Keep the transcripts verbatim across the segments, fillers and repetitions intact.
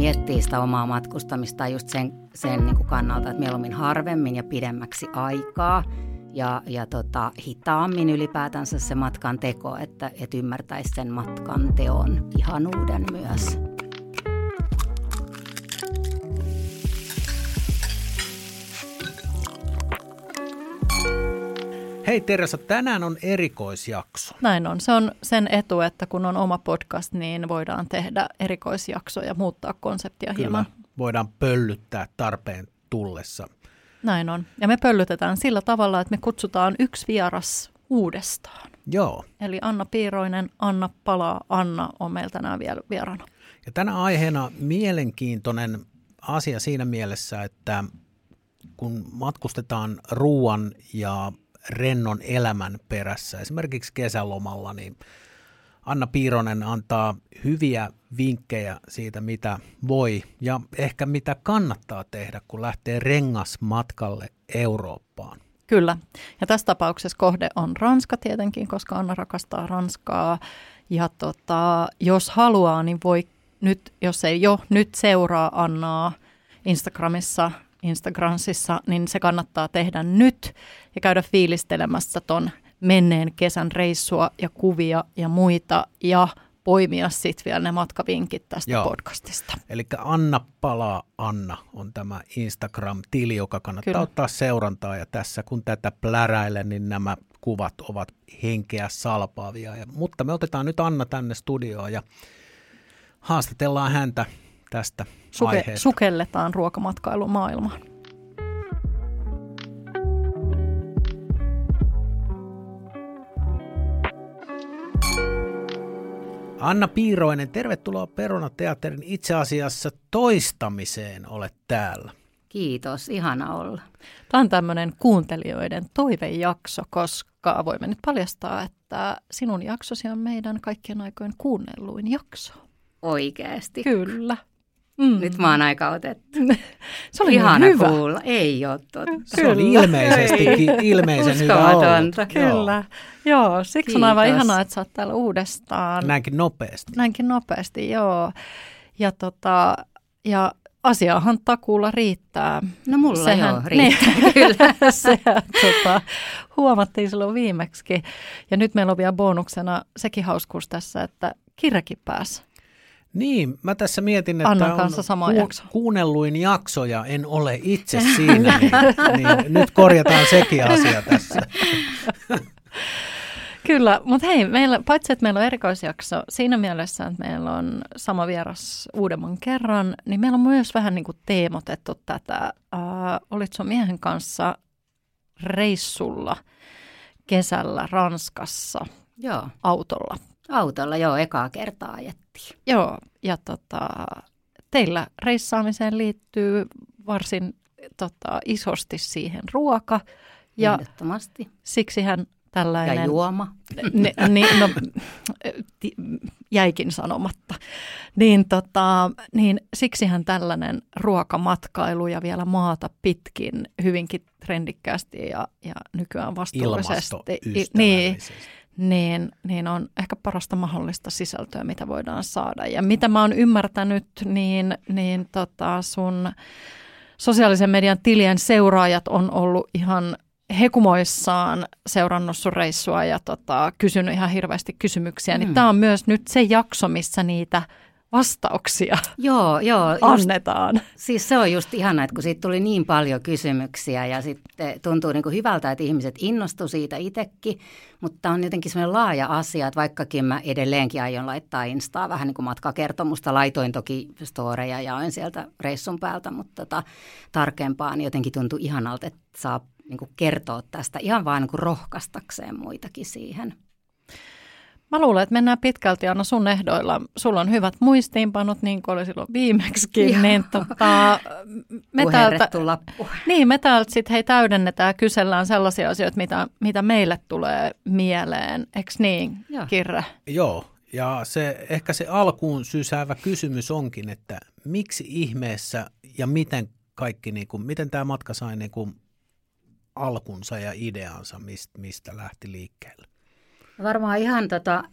miettii sitä omaa matkustamista just sen, sen niin kuin kannalta, että mieluummin harvemmin ja pidemmäksi aikaa ja, ja tota, hitaammin ylipäätänsä se matkan teko, että et ymmärtäisi sen matkan teon ihanuuden myös. Hei Teresa, tänään on erikoisjakso. Näin on. Se on sen etu, että kun on oma podcast, niin voidaan tehdä erikoisjaksoja ja muuttaa konseptia Kyllä. hieman. Voidaan pöllyttää tarpeen tullessa. Näin on. Ja me pöllytetään sillä tavalla, että me kutsutaan yksi vieras uudestaan. Joo. Eli Anna Piiroinen, Anna palaa, Anna on meillä tänään vielä vierana. Ja tänä aiheena mielenkiintoinen asia siinä mielessä, että kun matkustetaan ruuan ja rennon elämän perässä. Esimerkiksi kesälomalla, niin Anna Piiroinen antaa hyviä vinkkejä siitä, mitä voi ja ehkä mitä kannattaa tehdä, kun lähtee rengasmatkalle Eurooppaan. Kyllä. Ja tässä tapauksessa kohde on Ranska tietenkin, koska Anna rakastaa Ranskaa. Ja tota, jos haluaa, niin voi nyt, jos ei jo nyt seuraa Annaa Instagramissa, Instagramissa, niin se kannattaa tehdä nyt ja käydä fiilistelemässä ton menneen kesän reissua ja kuvia ja muita ja poimia sitten vielä ne matkavinkit tästä Joo. podcastista. Eli Anna palaa Anna on tämä Instagram-tili, joka kannattaa Kyllä. ottaa seurantaa ja tässä kun tätä pläräilen, niin nämä kuvat ovat henkeä salpaavia. Ja, mutta me otetaan nyt Anna tänne studioon ja haastatellaan häntä tästä Suke, sukelletaan ruokamatkailu-maailmaan. Anna Piiroinen, tervetuloa Perunateatterin itse asiassa toistamiseen, olet täällä. Kiitos, ihana olla. Tämä on tämmöinen kuuntelijoiden toivejakso, koska voimme nyt paljastaa, että sinun jaksosi on meidän kaikkien aikojen kuunnelluin jakso. Oikeasti? Kyllä. Mm. Nyt mä oon aika otettu. Se oli ihana hyvä. Kuulla. Ei ole totta. Se oli ilmeisestikin ilmeisen hyvä ollut. Kyllä. Joo, joo siksi Kiitos. On aivan ihanaa, että sä oot täällä uudestaan. Näinkin nopeasti. Näinkin nopeasti, joo. Ja, tota, ja asiaahan takuulla riittää. No mulla Sehän, joo, riittää niin, kyllä. Sehän tota, huomattiin silloin viimeksi. Ja nyt meillä on vielä bonuksena sekin hauskuus tässä, että Kirjakin pääsi. Niin, mä tässä mietin, että Annan on ku- jakso. kuunnelluin jakso ja en ole itse siinä, niin, niin nyt korjataan sekin asia tässä. Kyllä, mutta hei, meillä, paitsi että meillä on erikoisjakso siinä mielessä, että meillä on sama vieras uudemman kerran, niin meillä on myös vähän niin kuin teemotettu tätä. Äh, olit sun miehen kanssa reissulla kesällä Ranskassa Joo. autolla. Autolla, joo, ekaa kertaa ajettiin. Joo, ja tota, teillä reissaamiseen liittyy varsin tota, isosti siihen ruoka. Ja siksihän tällainen... Ja juoma. Ne, ne, no, jäikin sanomatta. Niin, tota, niin siksihän tällainen ruokamatkailu ja vielä maata pitkin hyvinkin trendikkäästi ja, ja nykyään vastuullisesti. Ilmastoystävällisesti. Niin, Niin, niin on ehkä parasta mahdollista sisältöä, mitä voidaan saada. Ja mitä mä oon ymmärtänyt, niin, niin tota sun sosiaalisen median tilien seuraajat on ollut ihan hekumoissaan seurannut sun reissua ja tota, kysynyt ihan hirveästi kysymyksiä. Mm. Niin tää on myös nyt se jakso, missä niitä vastauksia joo, joo, annetaan. Just, siis se on just ihanaa, että kun siitä tuli niin paljon kysymyksiä ja sitten tuntuu niin kuin hyvältä, että ihmiset innostu siitä itsekin, mutta on jotenkin semmoinen laaja asia, että vaikkakin mä edelleenkin aion laittaa Instaa vähän niin kuin matkakertomusta, laitoin toki storeja ja olen sieltä reissun päältä, mutta tota, tarkempaa niin jotenkin tuntuu ihanalta, että saa niin kuin kertoa tästä ihan vaan niin kuin rohkaistakseen muitakin siihen. Mä luulen, että mennään pitkälti Anna sun ehdoilla. Sulla on hyvät muistiinpanot, niin kuin oli silloin viimeksikin. Niin, tota, me täältä, niin me täältä sitten hei täydennetään, kysellään sellaisia asioita, mitä, mitä meille tulee mieleen. Eikö niin, Joo. Kirre? Joo, ja se, ehkä se alkuun sysäävä kysymys onkin, että miksi ihmeessä ja miten kaikki, niin kuin, miten tämä matka sai niin kuin alkunsa ja ideansa, mistä lähti liikkeelle? Varmaan ihan tota,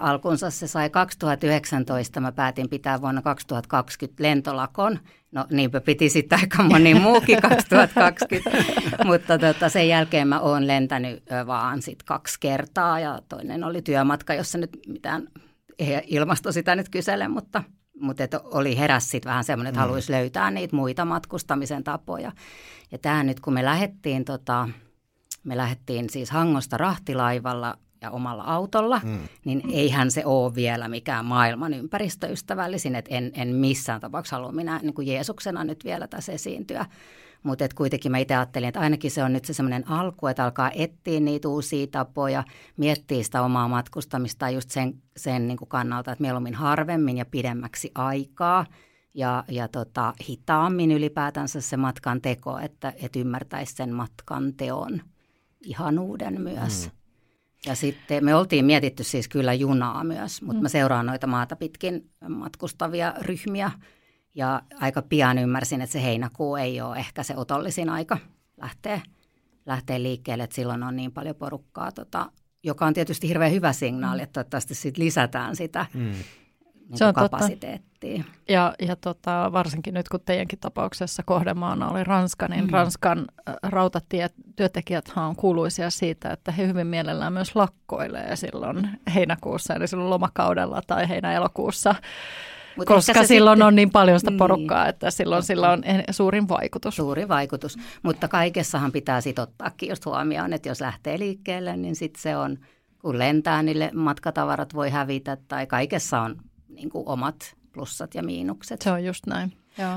alkunsa se sai kaksituhattayhdeksäntoista, mä päätin pitää vuonna kaksituhattakaksikymmentä lentolakon. No niinpä piti sitten aika moni muukin kaksituhattakaksikymmentä, mutta tota, sen jälkeen mä oon lentänyt vaan sit kaksi kertaa ja toinen oli työmatka, jossa nyt mitään, ei ilmasto sitä nyt kysele, mutta, mutta et oli heräs sitten vähän semmoinen, että haluaisi löytää niitä muita matkustamisen tapoja. Ja tämä nyt kun me lähdettiin, tota, me lähdettiin siis Hangosta rahtilaivalla ja omalla autolla, mm. niin eihän se ole vielä mikään maailman ympäristöystävällisin, että en, en missään tapauksessa halua minä niin kuin Jeesuksena nyt vielä tässä esiintyä. Mutta kuitenkin mä itse ajattelin, että ainakin se on nyt se semmoinen alku, että alkaa etsiä niitä uusia tapoja, miettiä sitä omaa matkustamista just sen, sen niin kuin kannalta, että mieluummin harvemmin ja pidemmäksi aikaa ja, ja tota, hitaammin ylipäätänsä se matkan teko, että et ymmärtäisi sen matkan teon ihanuuden myös. Mm. Ja sitten me oltiin mietitty siis kyllä junaa myös, mutta mm. mä seuraan noita maata pitkin matkustavia ryhmiä ja aika pian ymmärsin, että se heinäkuu ei ole ehkä se otollisin aika lähteä, lähteä liikkeelle, että silloin on niin paljon porukkaa, tota, joka on tietysti hirveän hyvä signaali, että toivottavasti sit lisätään sitä mm. niin kuin kapasiteettia. Totta. Ja, ja tota, varsinkin nyt kun teidänkin tapauksessa kohdemaana oli Ranska, niin mm. Ranskan rautatietyöntekijäthän on kuuluisia siitä, että he hyvin mielellään myös lakkoilee silloin heinäkuussa, eli silloin lomakaudella tai heinä-elokuussa. Mut koska silloin sitten on niin paljon sitä porukkaa, niin, että silloin sillä on suurin vaikutus. Suuri vaikutus, mutta kaikessahan pitää sit ottaakin just huomioon, että jos lähtee liikkeelle, niin sitten se on, kun lentää, niille matkatavarat voi hävitä tai kaikessa on niin kuin omat plussat ja miinukset. Se on just näin.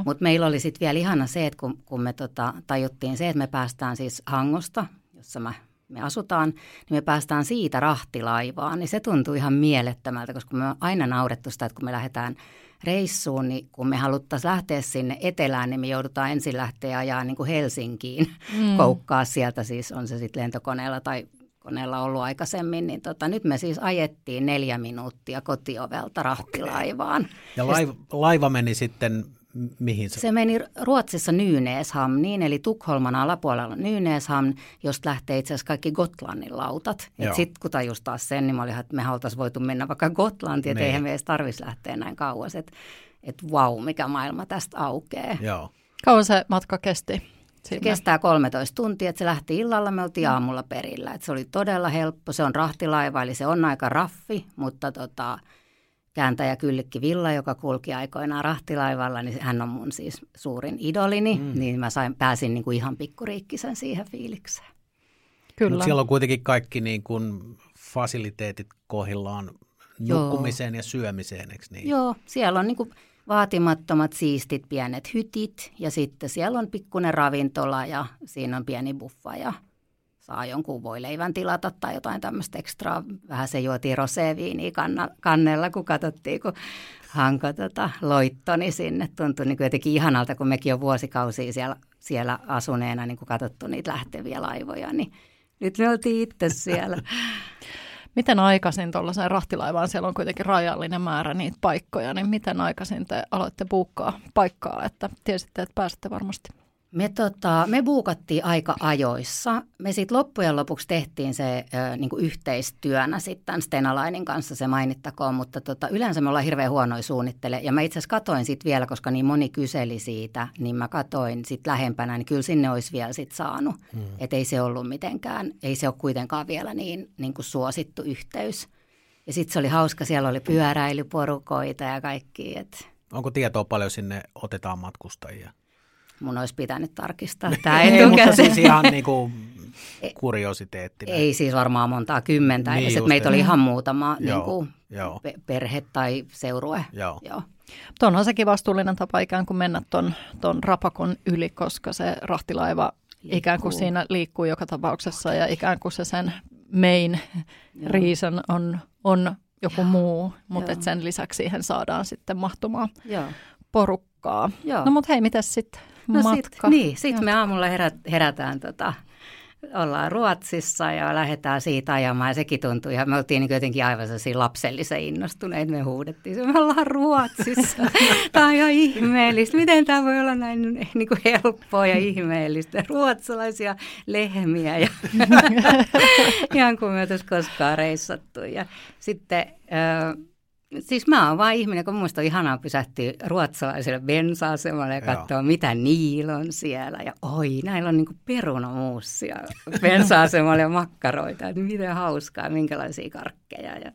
Mutta meillä oli sitten vielä ihana se, että kun, kun me tota, tajuttiin se, että me päästään siis Hangosta, jossa mä, me asutaan, niin me päästään siitä rahtilaivaan. Niin se tuntui ihan mielettömältä, koska me on aina naurettu sitä, että kun me lähdetään reissuun, niin kun me haluttaisiin lähteä sinne etelään, niin me joudutaan ensin lähteä ajaa niin kuin Helsinkiin, mm. koukkaa sieltä, siis on se sitten lentokoneella tai koneella ollut aikaisemmin, niin tota, nyt me siis ajettiin neljä minuuttia kotiovelta rahtilaivaan. Okay. Ja laiva, laiva meni sitten mihin? Se, se meni Ruotsissa Nynäshamniin, eli Tukholman alapuolella Nynäshamn, josta lähtee itse asiassa kaikki Gotlannin lautat. Sitten kun tajus taas sen, niin mä olin, että me oltaisiin voitu mennä vaikka Gotlantiin, että eihän me edes tarvitsisi lähteä näin kauas. Että et, vau, mikä maailma tästä aukeaa. Joo. Kauan se matka kesti? Se kestää kolmetoista tuntia, että se lähti illalla, me oltiin aamulla perillä. Että se oli todella helppo, se on rahtilaiva, eli se on aika raffi, mutta tota, kääntäjä Kyllikki Villa, joka kulki aikoinaan rahtilaivalla, niin hän on mun siis suurin idolini, mm. niin mä sain, pääsin niin kuin ihan pikkuriikkisen siihen fiilikseen. Kyllä. Mutta siellä on kuitenkin kaikki niin kuin fasiliteetit kohdillaan nukkumiseen Joo. ja syömiseen, eikö niin? Joo, siellä on niin kuin vaatimattomat, siistit, pienet hytit ja sitten siellä on pikkuinen ravintola ja siinä on pieni buffa ja saa jonkun voileivän tilata tai jotain tämmöistä ekstraa. Vähän se juotiin roseviiniä kannella, kun katsottiin, kun Hanko tota, loittoni sinne. Tuntui niin jotenkin ihanalta, kun mekin on vuosikausia siellä, siellä asuneena, niin kun katsottu niitä lähteviä laivoja, niin nyt me oltiin itse siellä. Miten aikaisin tuollaiseen rahtilaivaan, siellä on kuitenkin rajallinen määrä niitä paikkoja, niin miten aikaisin te aloitte buukkaa paikkaa, että tiesitte, että pääsette varmasti? Me, tota, me buukattiin aika ajoissa. Me sitten loppujen lopuksi tehtiin se ö, niinku yhteistyönä sitten Stenalainen kanssa, se mainittakoon, mutta tota, yleensä me ollaan hirveän huonoja suunnittelemaan. Ja mä itse asiassa katoin sitten vielä, koska niin moni kyseli siitä, niin mä katoin sitten lähempänä, niin kyllä sinne olisi vielä sitten saanut. Mm. Että ei se ollut mitenkään, ei se ole kuitenkaan vielä niin, niin kuin suosittu yhteys. Ja sitten se oli hauska, siellä oli pyöräilyporukoita ja kaikki. Et. Onko tietoa paljon sinne otetaan matkustajia? Mun olisi pitänyt tarkistaa tämä etukäteen. Mutta siis ihan niin kuin kuriositeettina. Ei siis varmaan montaa kymmentä. Niin edes, meitä niin. oli ihan muutama niin kuin perhe tai seurue. Joo. Joo. Onhan sekin vastuullinen tapa ikään kuin mennä ton, ton rapakon yli, koska se rahtilaiva liikkuu. Ikään kuin siinä liikkuu joka tapauksessa. Ja ikään kuin se sen main Joo. reason on, on joku Joo. muu, mutta sen lisäksi siihen saadaan sitten mahtumaan Joo. porukkaa. Joo. No mutta hei, mitäs sitten? No sit, niin, sit me aamulla herät, herätään tota, ollaan Ruotsissa ja lähdetään siitä ajamaan. Ja sekin tuntui ihan, me oltiin niin jotenkin aivan sellaisia lapsellisia innostuneita. Me huudettiin, että me ollaan Ruotsissa. Tämä on ihan ihmeellistä. Miten tämä voi olla näin niin kuin helppoa ja ihmeellistä? Ruotsalaisia lehmiä ja ihan kuin me oltaisiin koskaan reissattu. Ja sitten... Ö, Siis mä oon vaan ihminen, kun musta on ihanaa pysähtyä ruotsalaiselle bensa-asemalle ja katsoa, mitä niillä on siellä. Ja oi, näillä on niinku perunamuussia bensa-asemalle ja makkaroita. Että miten hauskaa, minkälaisia karkkeja. Ja,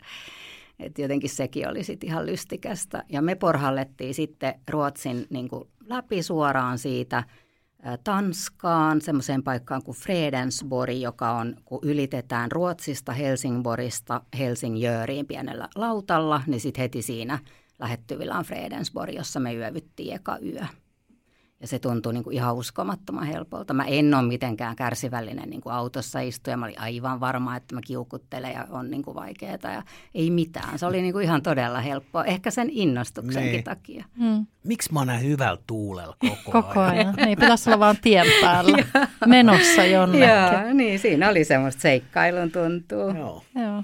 et jotenkin sekin oli sit ihan lystikästä. Ja me porhallettiin sitten Ruotsin niinku läpi suoraan siitä Tanskaan, semmoiseen paikkaan kuin Fredensborg, joka on, kun ylitetään Ruotsista, Helsingborista, Helsingjöriin pienellä lautalla, niin sitten heti siinä lähettyvillä on Fredensborg, jossa me yövyttiin eka yö. Ja se tuntui niin kuin ihan uskomattoman helpolta. Mä en ole mitenkään kärsivällinen niin kuin autossa istuja. Mä olin aivan varma, että mä kiukuttelen ja on niin kuin vaikeaa ja ei mitään. Se oli niin kuin ihan todella helppoa, ehkä sen innostuksenkin niin. takia. Mm. Miksi mä oon näin hyvällä tuulella koko, koko ajan? ajan. Niin, pitäisi olla vaan tien päällä menossa jonnekin. Joo, niin siinä oli semmoista seikkailun tuntua. Joo. Joo.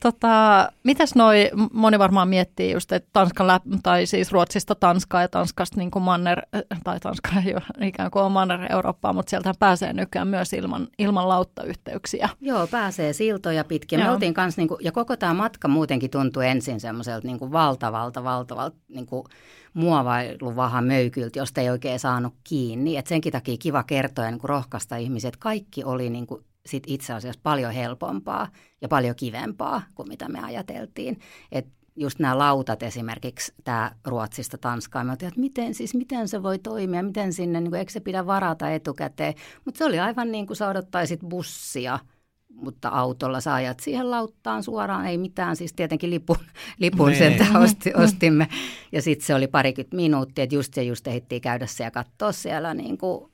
Tota, mitäs noi, moni varmaan miettii just, että Tanskan läpi, tai siis Ruotsista Tanskaa ja Tanskasta niin kuin manner, tai Tanska ei ole ikään kuin Manner-Eurooppaa, mutta sieltä pääsee nykyään myös ilman, ilman lauttayhteyksiä. Joo, pääsee siltoja pitkin. Me oltiin kans, niin kuin, ja koko tämä matka muutenkin tuntui ensin semmoiselta niin kuin valtavalta, valtavalta niin kuin muovailuvahan möykyltä, josta ei oikein saanut kiinni. Et senkin takia kiva kertoa ja niin kuin rohkaista ihmisiä, että kaikki oli niin kuin sit itse asiassa paljon helpompaa ja paljon kivempaa kuin mitä me ajateltiin. Et just nämä lautat esimerkiksi, tämä Ruotsista Tanskaan, me oltiin, että miten, siis, miten se voi toimia, miten sinne, niin kuin, eikö se pidä varata etukäteen. Mutta se oli aivan niin kuin sä odottaisit bussia, mutta autolla sä ajat siihen lauttaan suoraan, ei mitään. Siis tietenkin lipun, lipun sieltä osti, ostimme. Ja sitten se oli parikymmentä minuuttia, että just se just ehittiin käydä siellä ja katsoa siellä niin kuin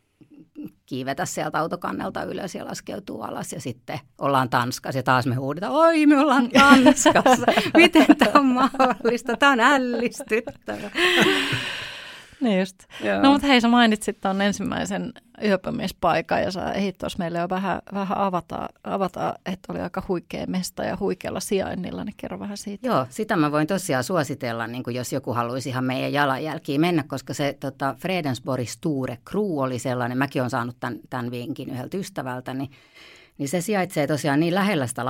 kiivetä sieltä autokannelta ylös ja laskeutuu alas ja sitten ollaan Tanskassa ja taas me huudetaan, oi me ollaan Tanskassa, miten tämä on mahdollista, tämä on ällistyttävä. Niin just. Joo. No mutta hei, sä mainitsit tuon ensimmäisen yöpymispaikan ja sä ehdit tuossa meille jo vähän, vähän avata, avata, että oli aika huikea mesta ja huikealla sijainnilla, niin kerro vähän siitä. Joo, sitä mä voin tosiaan suositella, niin kuin jos joku haluaisi ihan meidän jalanjälkiin mennä, koska se tota, Fredensborg Store Kro oli sellainen, mäkin olen saanut tämän, tämän vinkin yhdeltä ystävältäni, niin, niin se sijaitsee tosiaan niin lähellä sitä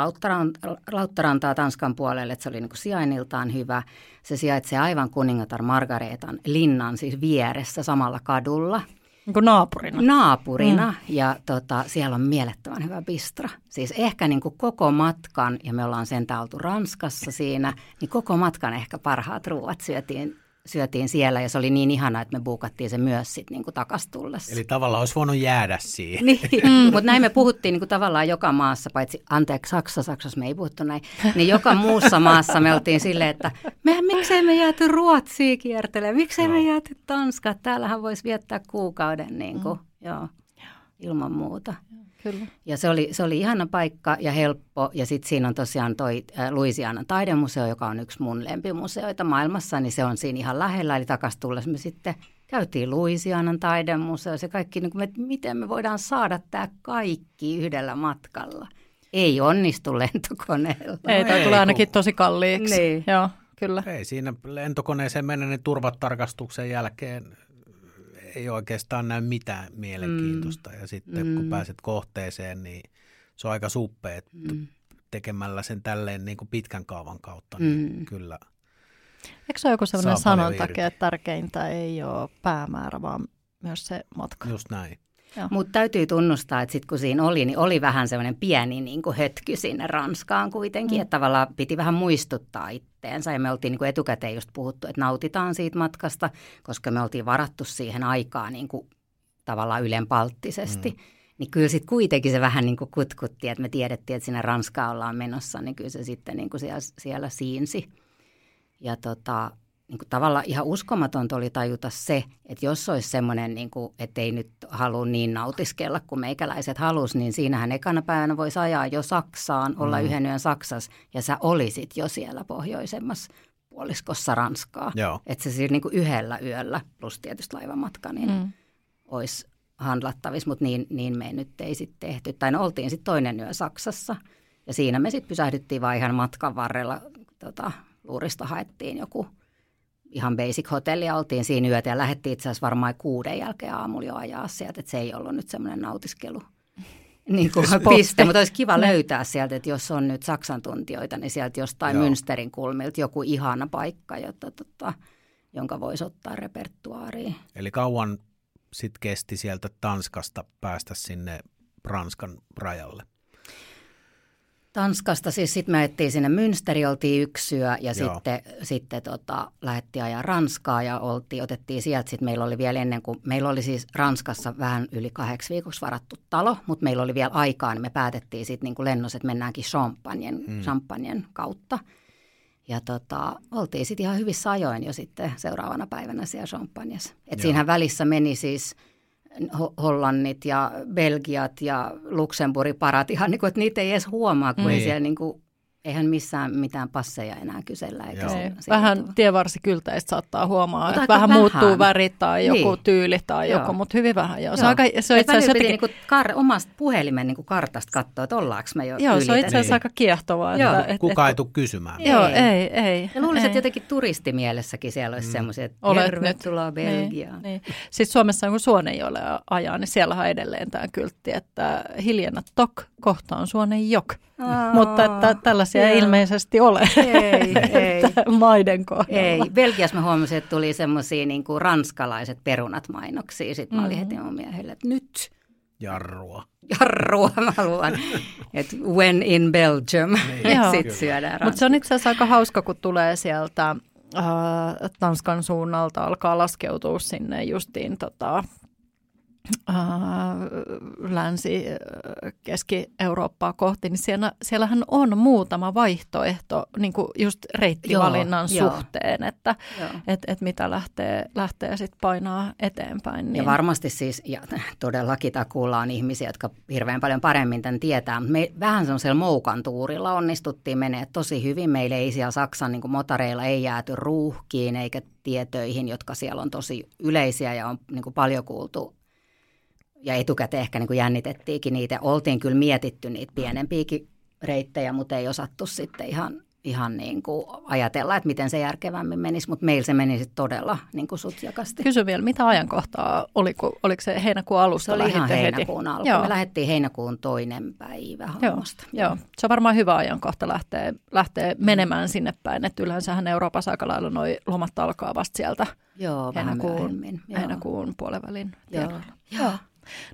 lauttarantaa Tanskan puolelle, että se oli niin kuin sijainniltaan hyvä. Se sijaitsee aivan kuningatar Margaretan linnan siis vieressä samalla kadulla. Niin naapurina. Naapurina mm. ja tota, siellä on mielettömän hyvä bistro. Siis ehkä niin kuin koko matkan, ja me ollaan sentään oltu Ranskassa siinä, niin koko matkan ehkä parhaat ruuat syötiin. Syötiin siellä ja se oli niin ihanaa, että me buukattiin se myös sitten niinku takas tullessa. Eli tavallaan olisi voinut jäädä siihen. Niin, mutta näin me puhuttiin niinku tavallaan joka maassa, paitsi anteeksi Saksa, Saksassa me ei puhuttu näin, niin joka muussa maassa me oltiin silleen, että mehän miksei me jääty Ruotsiin kiertelemään, miksei no. me jääty Tanskaan, täällähän voisi viettää kuukauden niinku, mm. joo, ilman muuta. Kyllä. Ja se oli, se oli ihana paikka ja helppo. Ja sitten siinä on tosiaan toi Louisianan taidemuseo, joka on yksi mun lempimuseoita maailmassa, niin se on siinä ihan lähellä. Eli takaisin tullessa me sitten käytiin Louisianan taidemuseossa ja kaikki, niin me, miten me voidaan saada tämä kaikki yhdellä matkalla. Ei onnistu lentokoneella. Ei, tämä tulee ainakin tosi kalliiksi. Niin. Joo, kyllä. Ei siinä lentokoneeseen mennä, niin turvatarkastuksen jälkeen ei oikeastaan näy mitään mielenkiintoista mm. ja sitten mm. kun pääset kohteeseen, niin se on aika suppea, mm. tekemällä sen tälleen niin kuin pitkän kaavan kautta, niin mm. kyllä. Eikö se ole joku sellainen sanontakin, että tärkeintä ei ole päämäärä, vaan myös se matka? Just näin. Mutta täytyy tunnustaa, että sitten kun siinä oli, niin oli vähän semmoinen pieni niin kuin hetki sinne Ranskaan kuitenkin, mm. että tavallaan piti vähän muistuttaa itteensä ja me oltiin niin kuin etukäteen just puhuttu, että nautitaan siitä matkasta, koska me oltiin varattu siihen aikaa niin kuin tavallaan ylenpalttisesti. Mm. Niin kyllä sitten kuitenkin se vähän niin kuin kutkutti, että me tiedettiin, että sinne Ranskaan ollaan menossa, niin kyllä se sitten niin kuin siellä, siellä siinsi. Ja tota... Niin kuin tavallaan ihan uskomatonta oli tajuta se, että jos olisi semmoinen, niin kuin, että ei nyt halua niin nautiskella kuin meikäläiset halusi, niin siinähän ekana päivänä voisi ajaa jo Saksaan, olla mm. yhden yön Saksassa ja sä olisit jo siellä pohjoisemmassa puoliskossa Ranskaa. Että se siis niin kuin yhdellä yöllä plus tietysti laivamatka, niin mm. olisi handlattavissa, mutta niin, niin me nyt ei sitten tehty. Tai no, oltiin sitten toinen yö Saksassa ja siinä me sitten pysähdyttiin vaan ihan matkan varrella. Tota, luurista haettiin joku ihan basic hotelli ja oltiin siinä yötä ja lähdettiin itse asiassa varmaan kuuden jälkeen aamulla jo ajaa sieltä, että se ei ollut nyt semmoinen nautiskelu. Niin kuin piste, mutta olisi kiva löytää sieltä, että jos on nyt Saksan tuntijoita, niin sieltä jostain Joo. Münsterin kulmilta joku ihana paikka, jota, tota, jonka voisi ottaa repertuaariin. Eli kauan sitten kesti sieltä Tanskasta päästä sinne Ranskan rajalle? Tanskasta siis sitten me ajettiin sinne Münsteriin, oltiin yksi yö ja Joo. sitten, sitten tota, lähdettiin ajaa Ranskaa ja oltiin, otettiin sieltä. Sitten meillä oli vielä ennen kuin, meillä oli siis Ranskassa vähän yli kahdeksi viikoksi varattu talo, mutta meillä oli vielä aikaa, niin me päätettiin sitten niin kuin lennossa, että mennäänkin champagnen, mm. champagnen kautta. Ja tota, oltiin sitten ihan hyvissä ajoin jo sitten seuraavana päivänä siellä Champagnessa. Että siinähän välissä meni siis Hollannit ja Belgiat ja Luxemburgin parat ihan niin kuin, että niitä ei edes huomaa, kun mm. ei siellä niin kuin, eihän missään mitään passeja enää kysellä. Eikä se, vähän tienvarsikyltäistä saattaa huomaa, että vähän, vähän muuttuu väri tai joku niin. tyyli tai joku, mutta hyvin vähän. Joo. Se on aika, se on itse asiassa jotenkin niin kuin kar, omasta puhelimen niin kuin kartasta katsoa, että ollaanko me jo Joo, ylitetty. Se on itse asiassa niin. aika kiehtovaa. Että, kuka et, ei tule kysymään. Joo, ei, ei. ei ja luulisin, että jotenkin turistimielessäkin siellä olisi mm. semmoisia, että tervetuloa Belgiaan. Niin, niin. Sitten Suomessa kun Suonenjoelle ajaa, niin siellä on edelleen tämä kyltti, että hiljennä tok, kohta on Suonenjok. Aa, mutta että tällaisia ei ilmeisesti ole ei, ei. maiden kohdalla. Ei. Belgiassa mä huomasin, että tuli semmoisia niin kuin ranskalaiset perunat mainoksia. Sitten mä olin mm-hmm. heti mun miehelle, että nyt. Jarrua. Jarrua mä haluan. Että when in Belgium. Sitten syödään. Mutta se on itse asiassa aika hauska, kun tulee sieltä äh, Tanskan suunnalta, alkaa laskeutua sinne justiin tota, Äh, länsi-keski-Eurooppaa kohti, niin siellä, siellähän on muutama vaihtoehto niin kuin just reittivalinnan joo, suhteen, joo. että et, et mitä lähtee, lähtee sitten painaa eteenpäin. Niin. Ja varmasti siis, ja todellakin takuulla on ihmisiä, jotka hirveän paljon paremmin tämän tietää, mutta me vähän semmoisella moukan tuurilla onnistuttiin menee tosi hyvin. Meillä ei siellä Saksan niin kuin motareilla ei jääty ruuhkiin eikä tietöihin, jotka siellä on tosi yleisiä ja on niin kuin paljon kuultu. Ja etukäteen ehkä niin kuin jännitettiinkin niitä. Oltiin kyllä mietitty niitä pienempiäkin reittejä, mutta ei osattu sitten ihan, ihan niin kuin ajatella, että miten se järkevämmin menisi. Mutta meillä se meni sitten todella niin kuin sutjakasti. Kysy vielä, mitä ajankohtaa oli, kun, oliko se heinäkuun alusta? Se oli ihan heinäkuun heti. Alku. Joo. Me lähdettiin heinäkuun toinen päivä hommasta. Joo. Joo. Se on varmaan hyvä ajankohta lähteä, lähteä menemään sinne päin. Että yleensähän Euroopassa aika lailla nuo lomat alkaa vasta sieltä Joo, heinäkuun, Joo. heinäkuun puolivälin tiedolla. Joo. Joo.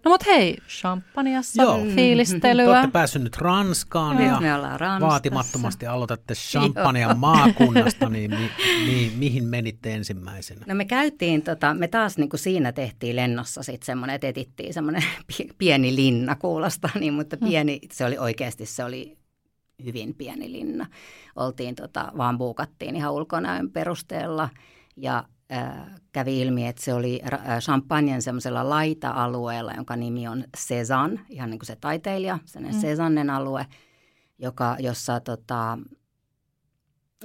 No mut hei, champagnessa fiilistelyä. Te olette päässyt nyt Ranskaan ja vaatimattomasti aloitatte champagnea maakunnasta, niin mi, mi, mihin menitte ensimmäisenä? No me käytiin, tota, me taas niin kuin siinä tehtiin lennossa sitten semmoinen, että etittiin semmoinen pieni linna kuulostaa, niin, mutta pieni, se oli oikeasti, se oli hyvin pieni linna. Oltiin, tota, vaan buukattiin ihan ulkonäön perusteella ja kävi ilmi, että se oli Champagnen semmoisella laita-alueella, jonka nimi on Cézanne, ihan niin kuin se taiteilija, sellainen mm. Cézannen alue, joka, jossa tota,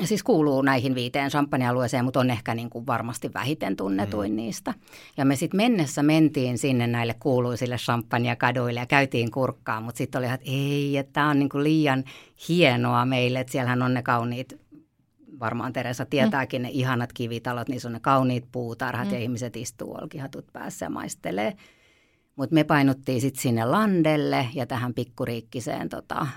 siis kuuluu näihin viiteen Champagne-alueeseen, mutta on ehkä niin kuin varmasti vähiten tunnetuin mm. niistä. Ja me sitten mennessä mentiin sinne näille kuuluisille Champagne-kaduille ja käytiin kurkkaan, mutta sitten oli, että ei, että tämä on niin kuin liian hienoa meille, että siellähän on ne kauniit. Varmaan Teresa tietääkin ne ihanat kivitalot, niissä on ne kauniit puutarhat mm. ja ihmiset istuu olkihatut päässä ja maistelee. Mutta me painuttiin sitten sinne landelle ja tähän pikkuriikkiseen tota,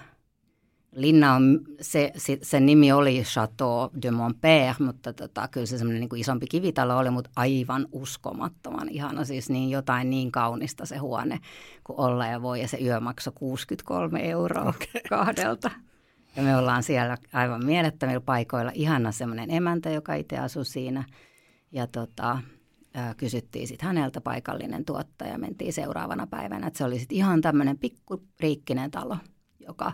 linna on, se, se, sen nimi oli Chateau de mon Père, mutta tota, kyllä se semmoinen niinku isompi kivitalo oli, mutta aivan uskomattoman ihana. Siis niin jotain niin kaunista se huone kuin olla ja voi ja se yö maksoi kuusikymmentäkolme euroa okay. kahdelta. Ja me ollaan siellä aivan mielettömillä paikoilla. Ihana semmoinen emäntä, joka itse asui siinä. Ja tota, ää, kysyttiin sitten häneltä paikallinen tuottaja. Mentiin seuraavana päivänä. Et se oli sitten ihan tämmöinen pikkuriikkinen talo, joka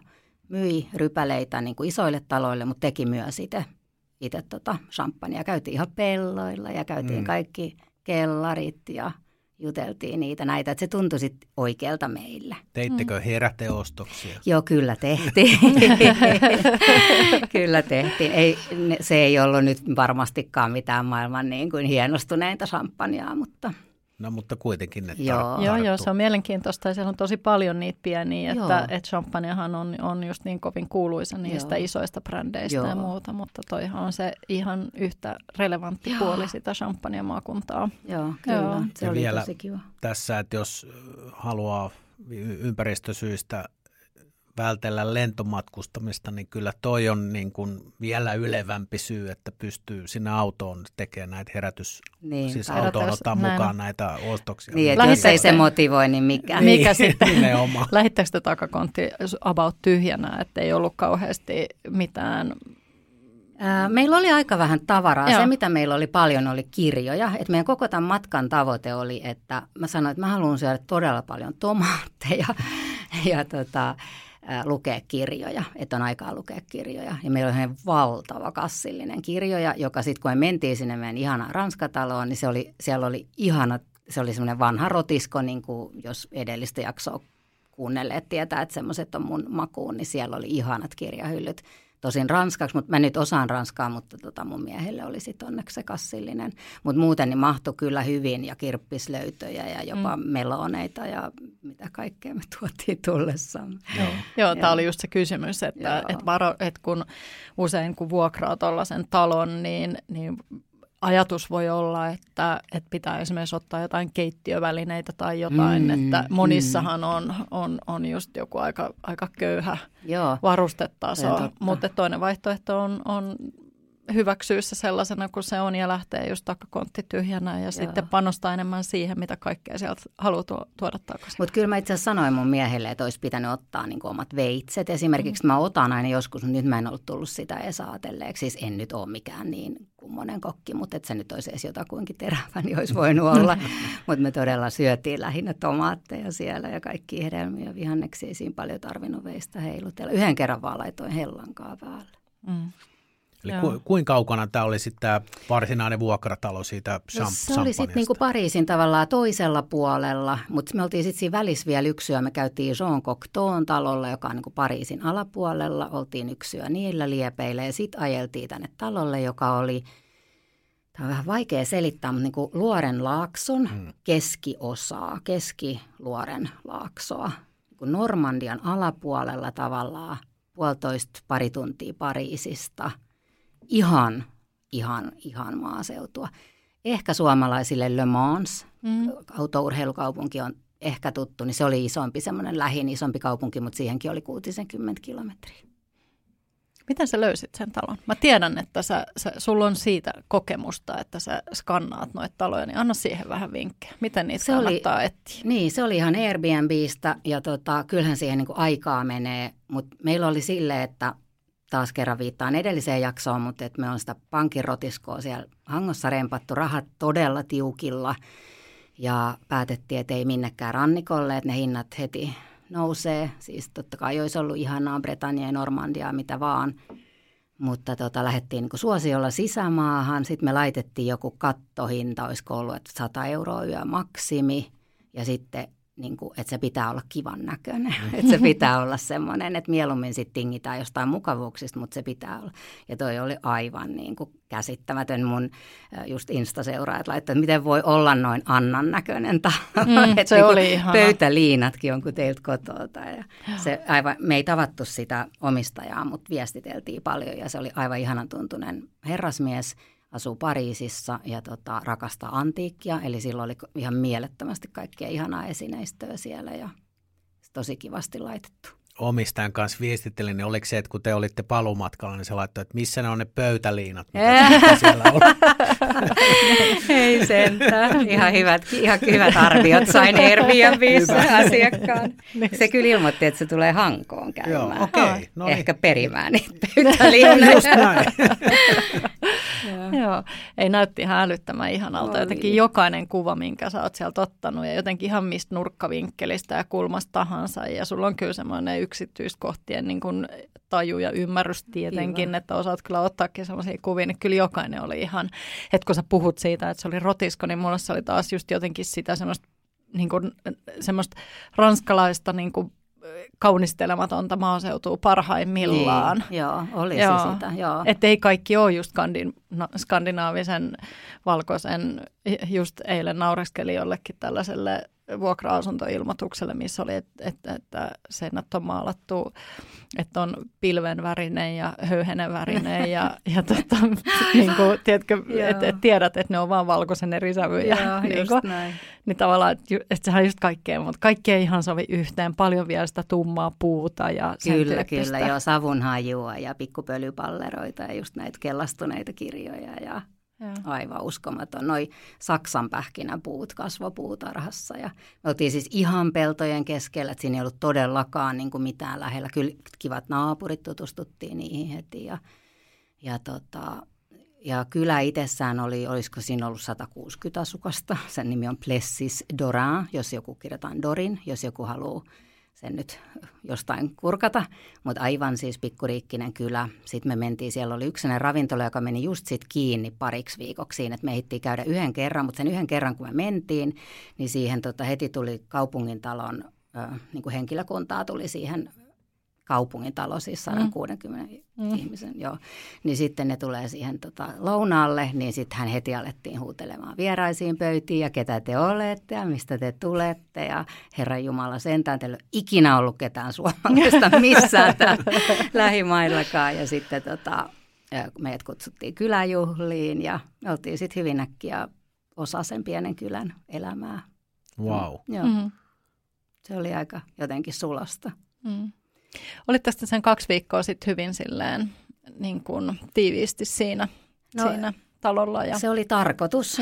myi rypäleitä niin kuin isoille taloille, mutta teki myös itse, itse tota champagnea. Käytiin ihan pelloilla ja käytiin mm. kaikki kellarit ja juteltiin niitä näitä, että se tuntui sitten oikealta meillä. Teittekö heräteostoksia? Joo, kyllä tehtiin. kyllä tehtiin. Ei, se ei ollut nyt varmastikaan mitään maailman niin kuin hienostuneinta champagnea, mutta No mutta kuitenkin. Että joo, tar- joo, joo, se on mielenkiintoista ja siellä on tosi paljon niitä pieniä, että, että champagnehan on, on just niin kovin kuuluisa niistä joo. isoista brändeistä joo. ja muuta, mutta toihan on se ihan yhtä relevantti joo. puoli sitä champagne-maakuntaa. Joo, kyllä, joo. se ja oli vielä tosi kiva. Tässä, että jos haluaa ympäristösyistä vältellä lentomatkustamista, niin kyllä toi on niin kuin vielä ylevämpi syy, että pystyy sinne autoon tekemään näitä herätys, niin, siis autoon ottaa näin. mukaan näitä ostoksia. Niin, että jos ei se motivoi, niin mikä? Niin, mikä sitten? Lähittekö te takakontti about tyhjänä, että ei ollut kauheasti mitään? Meillä oli aika vähän tavaraa. Joo. Se, mitä meillä oli paljon, oli kirjoja. Et meidän koko tämän matkan tavoite oli, että mä sanoin, että mä haluan syödä todella paljon tomaatteja ja tota... lukea kirjoja, että on aikaa lukea kirjoja. Ja meillä oli valtava kassillinen kirjoja, joka sitten kun me mentiin sinne meidän ihanaan Ranskataloon, niin se oli, siellä oli ihana, se oli semmoinen vanha rotisko, niin kuin jos edellistä jaksoa kuunnelleet tietää, että semmoiset on mun makuun, niin siellä oli ihanat kirjahyllyt. Tosin ranskaksi, mutta mä nyt osaan ranskaa, mutta tota mun miehelle oli sitten onneksi se kassillinen. Mutta muuten niin mahtui kyllä hyvin ja kirppislöytöjä ja jopa mm. meloneita ja mitä kaikkea me tuotiin tullessamme. Joo, Joo tämä oli just se kysymys, että et varo, et kun usein kun vuokraa tuollaisen talon, niin, niin ajatus voi olla, että, että pitää esimerkiksi ottaa jotain keittiövälineitä tai jotain, mm, että monissahan mm. on, on, on just joku aika, aika köyhä Joo. varustetaso, mutta toinen vaihtoehto on, on hyväksyä se sellaisena kuin se on ja lähtee just takakontti tyhjänä ja Joo. sitten panostaa enemmän siihen, mitä kaikkea sieltä haluaa tuoda takaisin. Mutta kyllä mä itse asiassa sanoin mun miehelle, että olisi pitänyt ottaa niin kuin omat veitset. Esimerkiksi mm. mä otan aina joskus, mutta nyt mä en ollut tullut sitä edes ajatelleeksi. Siis en nyt ole mikään niin kummonen kokki, mutta että se nyt olisi edes jotakuinkin terävä, niin olisi voinut olla. Mutta me todella syötiin lähinnä tomaatteja siellä ja kaikki hedelmiä ja vihanneksia. Siinä paljon tarvinnut veistä heilutella. Yhden kerran vaan laitoin hellankaa päälle. Mm. Eli ku, kuinka kaukana tämä oli sitten tämä varsinainen vuokratalo siitä champ- no, se oli sitten niinku Pariisin tavallaan toisella puolella, mutta me oltiin sitten siinä välissä vielä yksi yö. Me käytiin Jean Cocteau'n talolla, joka on niinku Pariisin alapuolella. Oltiin yksi yö niillä liepeillä ja sitten ajeltiin tänne talolle, joka oli, tämä on vähän vaikea selittää, mutta niinku Luoren laakson hmm. keskiosaa, keskiluoren laaksoa. Niinku Normandian alapuolella tavallaan puolitoista pari tuntia Pariisista. Ihan, ihan, ihan maaseutua. Ehkä suomalaisille Le Mans, mm. autourheilukaupunki on ehkä tuttu, niin se oli isompi, semmoinen lähin isompi kaupunki, mutta siihenkin oli kuusikymmentä kilometriä. Miten sä löysit sen talon? Mä tiedän, että sä, sä, sulla on siitä kokemusta, että sä skannaat noita taloja, niin anna siihen vähän vinkkejä. Miten niitä se kannattaa oli, etsiä? Niin, se oli ihan Airbnbistä ja tota, kyllähän siihen niin kuin aikaa menee, mutta meillä oli silleen, että taas kerran viittaan edelliseen jaksoon, mutta että me on sitä pankin rotiskoa siellä Hangossa rempattu rahat todella tiukilla ja päätettiin, että ei minnekään rannikolle, että ne hinnat heti nousee. Siis totta kai olisi ollut ihanaa Britannia ja Normandiaa, mitä vaan, mutta tota, lähdettiin niin kuin suosiolla sisämaahan. Sitten me laitettiin joku kattohinta, olisiko ollut että sata euroa yö maksimi ja sitten niin kuin, että se pitää olla kivan näköinen, että se pitää olla semmoinen, että mieluummin sitten tingitään jostain mukavuuksista, mutta se pitää olla. Ja toi oli aivan niin kuin käsittämätön mun just Insta-seuraajat laittaa, että miten voi olla noin Annan näköinen talo. Mm, se niin oli ihana. Pöytäliinatkin on kuin teiltä kotoa. Ja se aivan, me ei tavattu sitä omistajaa, mutta viestiteltiin paljon ja se oli aivan ihanan tuntunen herrasmies. Asuu Pariisissa ja tota, rakastaa antiikkia, eli silloin oli ihan mielettömästi kaikkea ihanaa esineistöä siellä ja tosi kivasti laitettu. Omistajan kanssa viestittelin, niin oliko se, että kun te olitte paluumatkalla, niin se laittoi, että missä ne on ne pöytäliinat, mitä, mitä siellä on? Ei sentään. Ihan hyvät, ihan hyvät arviot sain Airbnbissä asiakkaan. Se kyllä ilmoitti, että se tulee Hankoon käymään. Joo, okay. No niin. Ehkä perimään niitä pöytäliinoja. Joo. Joo, ei näytti ihan älyttömän ihanalta. Oli. Jotenkin jokainen kuva, minkä sä oot sieltä ottanut ja jotenkin ihan mistä nurkkavinkkelistä ja kulmasta tahansa. Ja sulla on kyllä semmoinen yksityiskohtien niin kuin taju ja ymmärrys tietenkin, Iva. Että osaat kyllä ottaakin semmoisia kuvia. Niin kyllä jokainen oli ihan, että kun sä puhut siitä, että se oli rotisko, niin mulla se oli taas just jotenkin sitä semmoista, niin kuin, semmoista ranskalaista niin kuin kaunistelematonta maaseutua parhaimmillaan. Niin, joo, olisi joo. sitä, joo. Että ei kaikki ole just skandina- skandinaavisen valkoisen, just eilen naureskeli jollekin tällaiselle vuokra-asuntoilmoitukselle, missä oli, että et, et seinät on maalattu, että on pilvenvärinen ja höyhenenvärinen ja, ja tota, niin kuin, tiedätkö, et, et tiedät, että ne on vaan valkoisen eri sävyjä. Joo, niin just kuin, näin. Niin tavallaan, että et sehän on just kaikkea, mutta kaikki ei ihan sovi yhteen. Paljon vielä sitä tummaa puuta ja sen kyllä, tyyppistä. Kyllä, joo, savunhajua ja pikkupölypalleroita ja just näitä kellastuneita kirjoja ja... Ja. Aivan uskomaton. Noi Saksan pähkinäpuut kasvopuutarhassa. Ja me oltiin siis ihan peltojen keskellä, että siinä ei ollut todellakaan niin kuin mitään lähellä. Kyllä kivat naapurit, tutustuttiin niihin heti. Ja, ja, tota, ja kylä itsessään oli, olisiko siinä ollut sata kuusikymmentä asukasta. Sen nimi on Plessis-Dorin, jos joku kirjoittaa Dorin, jos joku haluaa sen nyt jostain kurkata, mutta aivan siis pikkuriikkinen kylä. Sitten me mentiin, siellä oli yksi sellainen ravintola, joka meni just sit kiinni pariksi viikoksi, että me ehdittiin käydä yhden kerran, mutta sen yhden kerran kun me mentiin, niin siihen tota heti tuli kaupungintalon, äh, niin kuin henkilökuntaa tuli siihen kaupungintalo, siis sata kuusikymmentä mm. ihmisen, joo. Niin sitten ne tulee siihen tota, lounaalle, niin sitten hän heti alettiin huutelemaan vieraisiin pöytiin ja ketä te olette ja mistä te tulette ja Herran Jumala sentään, teillä ei ole ikinä ollut ketään suomalaista missään täällä lähimaillakaan ja sitten tota, meidät kutsuttiin kyläjuhliin ja me oltiin sitten hyvin äkkiä osa sen pienen kylän elämää. Wow. Mm, joo. Mm-hmm. Se oli aika jotenkin sulosta. Mm. Olit tästä sen kaksi viikkoa sitten hyvin silleen, niin kuin tiiviisti siinä, no, siinä talolla. Ja... Se oli tarkoitus,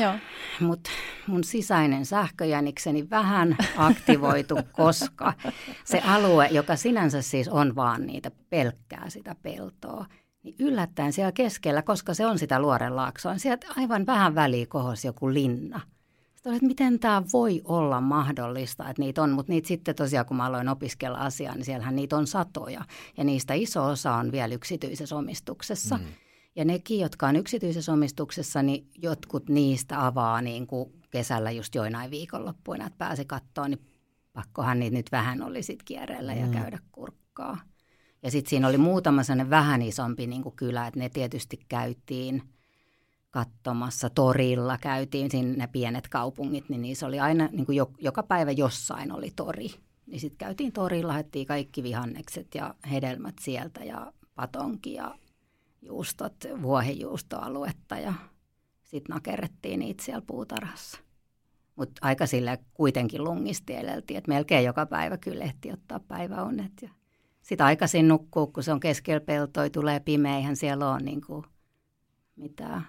mutta mun sisäinen sähköjänikseni vähän aktivoitu, koska se alue, joka sinänsä siis on vaan niitä pelkkää sitä peltoa, niin yllättäen siellä keskellä, koska se on sitä Luorenlaaksoa, niin sieltä aivan vähän väliä kohosi joku linna. Että miten tämä voi olla mahdollista, että niitä on, mutta niitä sitten tosiaan, kun mä aloin opiskella asiaa, niin siellähän niitä on satoja. Ja niistä iso osa on vielä yksityisessä omistuksessa. Mm. Ja nekin, jotka on yksityisessä omistuksessa, niin jotkut niistä avaa niin kuin kesällä just joinain viikonloppuina, että pääsi kattoon, niin pakkohan niitä nyt vähän oli sitten kierreillä ja mm. käydä kurkkaa. Ja sitten siinä oli muutama sellainen vähän isompi niin kuin kylä, että ne tietysti käytiin katsomassa, torilla käytiin, siinä ne pienet kaupungit, niin niissä oli aina, niin kuin jo, joka päivä jossain oli tori. Niin sitten käytiin torilla, haettiin kaikki vihannekset ja hedelmät sieltä ja patonki ja juustot, vuohenjuustoaluetta ja sitten nakerrettiin niitä siellä puutarhassa. Mutta aika sillä kuitenkin lungisti eleltiin, että melkein joka päivä kyllä ehti ottaa päiväunet. Sitten aikaisin nukkuu, kun se on keskellä peltoi, tulee pimeä, eihän siellä ole niin kuin mitään.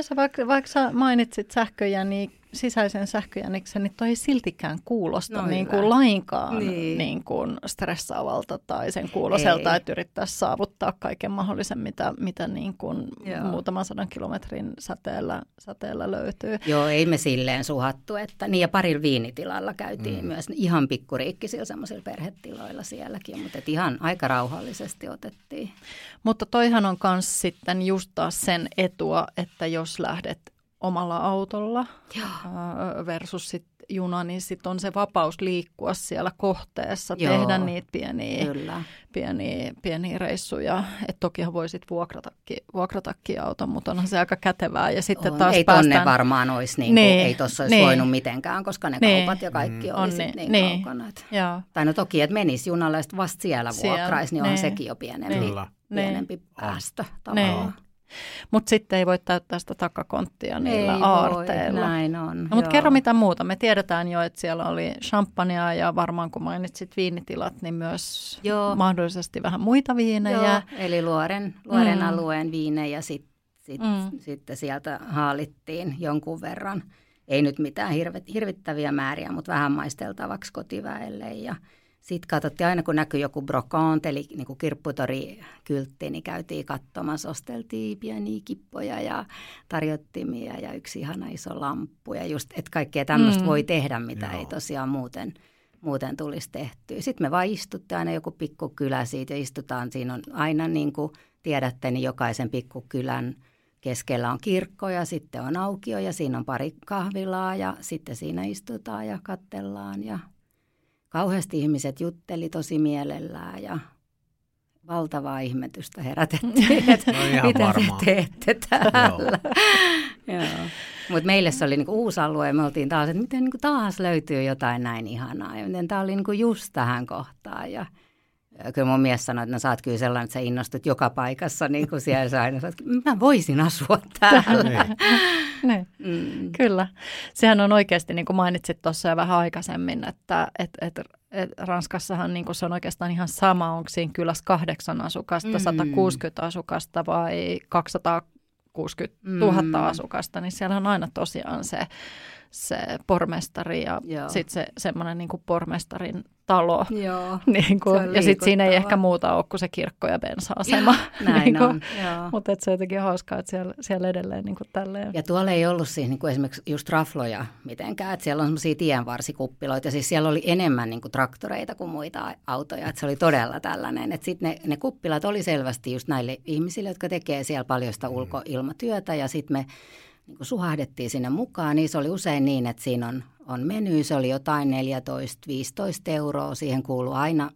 Sä vaikka, vaikka sä mainitsit sähköjäni, sisäisen sähköjäniksen, niin toi ei siltikään kuulosta no niin kuin lainkaan niin. Niin kuin stressaavalta tai sen kuuloselta, ei. Että yrittäisi saavuttaa kaiken mahdollisen, mitä, mitä niin kuin muutaman sadan kilometrin säteellä, säteellä löytyy. Joo, ei me silleen suhattu. Että, niin ja parilla viinitilalla käytiin mm. myös ihan pikkuriikkisillä semmoisilla perhetiloilla sielläkin, mutta et ihan aika rauhallisesti otettiin. Mutta toihan on myös sitten just taas sen etua, että jos lähdet omalla autolla äh, versus sit juna, niin sitten on se vapaus liikkua siellä kohteessa, joo, tehdä niitä pieniä, pieniä, pieniä reissuja. Et tokihan voisit vuokratakin, vuokratakin auton, mutta onhan se aika kätevää. Ja sitten on, taas ei päästään... tonne varmaan olisi, niin kuin, niin, ei tuossa olisi niin. voinut mitenkään, koska ne niin. kaupat ja kaikki mm. oli on niin, niin, niin kaukana. Että... Tai no toki, että menisi junalle ja vasta siellä vuokraisi, niin on sekin jo pienempi, pienempi päästö tavallaan. Mutta sitten ei voi täyttää sitä takakonttia niillä ei aarteilla. Voi, näin on. No, mutta kerro mitä muuta. Me tiedetään jo, että siellä oli champagnea ja varmaan kun mainitsit viinitilat, niin myös joo. mahdollisesti vähän muita viinejä. Joo, eli Luoren, Luoren mm. alueen viinejä sitten sit, mm. sit sieltä haalittiin jonkun verran. Ei nyt mitään hirvet, hirvittäviä määriä, mutta vähän maisteltavaksi kotiväelle ja... Sitten katsottiin aina, kun näkyi joku brokant, eli niin kuin kirpputorikyltti, niin käytiin katsomassa, osteltiin pieniä kippoja ja tarjottimia ja yksi ihana iso lamppu. Ja just, että kaikkea tämmöistä mm. voi tehdä, mitä joo. ei tosiaan muuten, muuten tulisi tehtyä. Sitten me vaan istuttiin aina joku pikkukylä siitä ja istutaan. Siinä on aina, niin kuin tiedätte, niin jokaisen pikkukylän keskellä on kirkko ja sitten on aukio ja siinä on pari kahvilaa ja sitten siinä istutaan ja katsellaan ja... Kauheasti ihmiset jutteli tosi mielellään ja valtavaa ihmetystä herätettiin, että no mitä varmaan. Te teette täällä. Mutta meille se oli niinku uusi alue ja me oltiin taas, että miten niinku taas löytyy jotain näin ihanaa ja miten tämä oli niinku just tähän kohtaan. Ja kyllä mun mies sanoi, että no sä oot kyllä sellainen, että sä innostut joka paikassa niin kuin siellä sä aina sanot, että mä voisin asua täällä. Niin. Mm. Kyllä. Sehän on oikeasti, niin kuin mainitsit tuossa jo vähän aikaisemmin, että et, et, et Ranskassahan niin kuin se on oikeastaan ihan sama, onko siinä kylässä kahdeksan asukasta, sata kuusikymmentä asukasta vai kaksisataakuusikymmentätuhatta mm. asukasta, niin siellä on aina tosiaan se, se pormestari ja sitten se semmoinen niin kuin pormestarin talo. Joo, niin kuin, ja sitten siinä ei ehkä muuta ole kuin se kirkko ja bensa-asema. Näin niin on. Mutta se on jotenkin hauskaa, että siellä, siellä edelleen niin kuin tälleen. Ja tuolla ei ollut siis niin kuin esimerkiksi just rafloja mitenkään. Että siellä on semmoisia tienvarsikuppiloita. Siis siellä oli enemmän niin kuin traktoreita kuin muita autoja. Että se oli todella tällainen. Että sitten ne, ne kuppilat oli selvästi just näille ihmisille, jotka tekee siellä paljon sitä ulkoilmatyötä. Ja sitten me niin kuin suhahdettiin sinne mukaan. Niin se oli usein niin, että siinä on... on menu, se oli jotain neljätoista viisitoista euroa, siihen kuului aina,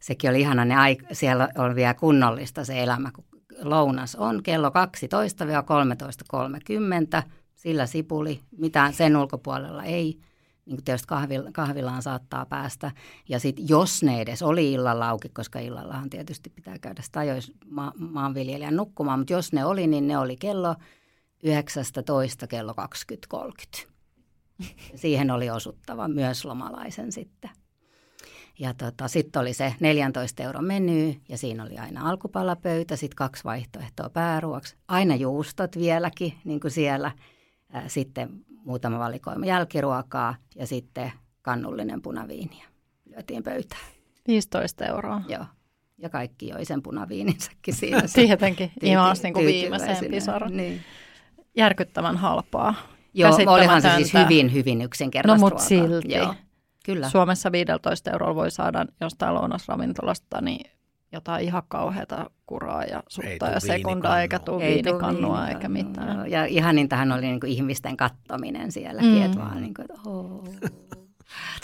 sekin oli ihana, ne aik- siellä on vielä kunnollista se elämä, kun lounas on kello kaksitoista kolmetoista kolmekymmentä, sillä sipuli, mitään sen ulkopuolella ei, niin tietysti kahvil- kahvilaan saattaa päästä, ja sitten jos ne edes oli illalla auki, koska illallahan tietysti pitää käydä sitä ajoissa ma- maanviljelijän nukkumaan, mutta jos ne oli, niin ne oli kello yhdeksäntoista kello kaksikymmentä kolmekymmentä. Siihen oli osuttava myös lomalaisen sitten. Ja tota, sitten oli se neljätoista euron menu ja siinä oli aina alkupalapöytä, sitten kaksi vaihtoehtoa pääruoksi. Aina juustot vieläkin, niin kuin siellä. Ää, sitten muutama valikoima jälkiruokaa ja sitten kannullinen punaviiniä. Lyötiin pöytään. viisitoista euroa. Joo. Ja kaikki joi sen punaviininsäkin siinä. Tietenkin. Ihan niin kuin viimeiseen pisaran. Niin. Järkyttävän halpaa. Joo, olihan se siis hyvin, hyvin yksinkertaista ruokaa. No, mutta silti. Joo, kyllä. Suomessa viisitoista eurolla voi saada jostain lounasravintolasta niin jotain ihan kauheata kuraa ja sutta ja sekundaa, eikä tule viinikannua eikä mitään. Ja ihanintahan oli niin kuin ihmisten kattominen sielläkin, mm. että vaan niin kuin, että ooo,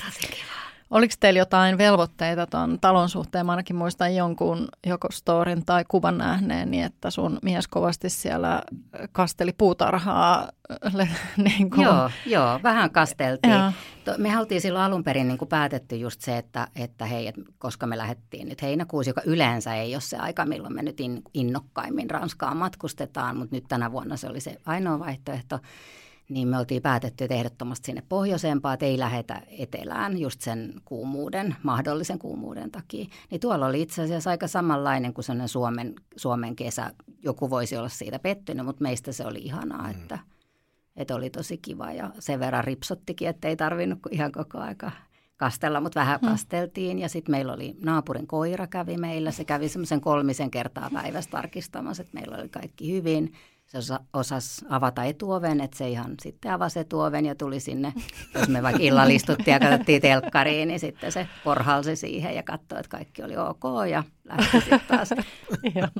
tosi kiva. Oliko teillä jotain velvoitteita tuon talon suhteen? Mä ainakin muistan jonkun joko storin tai kuvan nähneen, niin että sun mies kovasti siellä kasteli puutarhaa. niin kuin. Joo, joo, vähän kasteltiin. Me oltiin silloin alun perin niin kuin päätetty just se, että, että hei, et koska me lähdettiin nyt heinäkuussa, joka yleensä ei ole se aika, milloin me nyt in, innokkaimmin Ranskaan matkustetaan, mutta nyt tänä vuonna se oli se ainoa vaihtoehto. Niin me oltiin päätetty, että ehdottomasti sinne pohjoisempaa, että ei lähetä etelään just sen kuumuuden, mahdollisen kuumuuden takia. Niin tuolla oli itse asiassa aika samanlainen kuin sellainen Suomen, Suomen kesä. Joku voisi olla siitä pettynyt, mutta meistä se oli ihanaa, että, että oli tosi kiva. Ja sen verran ripsottikin, että ei tarvinnut ihan koko aika kastella, mutta vähän kasteltiin. Ja sitten meillä oli naapurin koira kävi meillä. Se kävi semmoisen kolmisen kertaa päivässä tarkistamassa, että meillä oli kaikki hyvin. Se osasi avata etuoven, että se ihan sitten avasi etuoven ja tuli sinne. Jos me vaikka illalla istuttiin ja katsottiin telkkariin, niin sitten se porhalsi siihen ja katsoi, että kaikki oli ok. Ja lähti sitten taas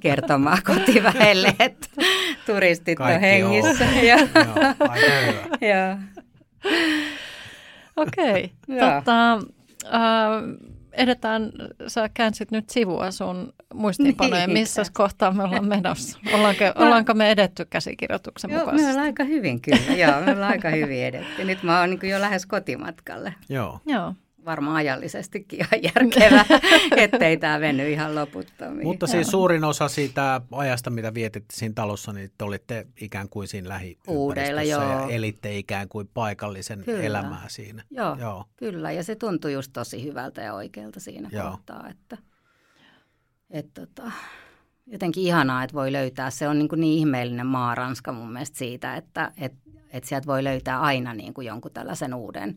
kertomaan kotiväelle, että turistit on hengissä. Okei. Edetään, sä käänsit nyt sivua sun muistiinpanoja, missä kohtaa me ollaan menossa. Ollaanko, ollaanko me edetty käsikirjoituksen joo, mukaisesti? Me ollaan aika hyvin kyllä, joo, me ollaan aika hyvin edetty. Nyt mä oon niin kuin jo lähes kotimatkalle. Joo. Joo. Varmaan ajallisestikin ihan järkevää, ettei tää mennyt ihan loputtomiin. Mutta siis suurin osa siitä ajasta, mitä vietitte siinä talossa, niin te olitte ikään kuin siinä lähiympäristössä ja elitte ikään kuin paikallisen kyllä. elämää siinä. Joo, joo, kyllä. Ja se tuntui just tosi hyvältä ja oikealta siinä joo. kohtaa. Että, et tota, jotenkin ihanaa, että voi löytää. Se on niin, kuin niin ihmeellinen maa Ranska mun mielestä siitä, että et, et sieltä voi löytää aina niin kuin jonkun tällaisen uuden...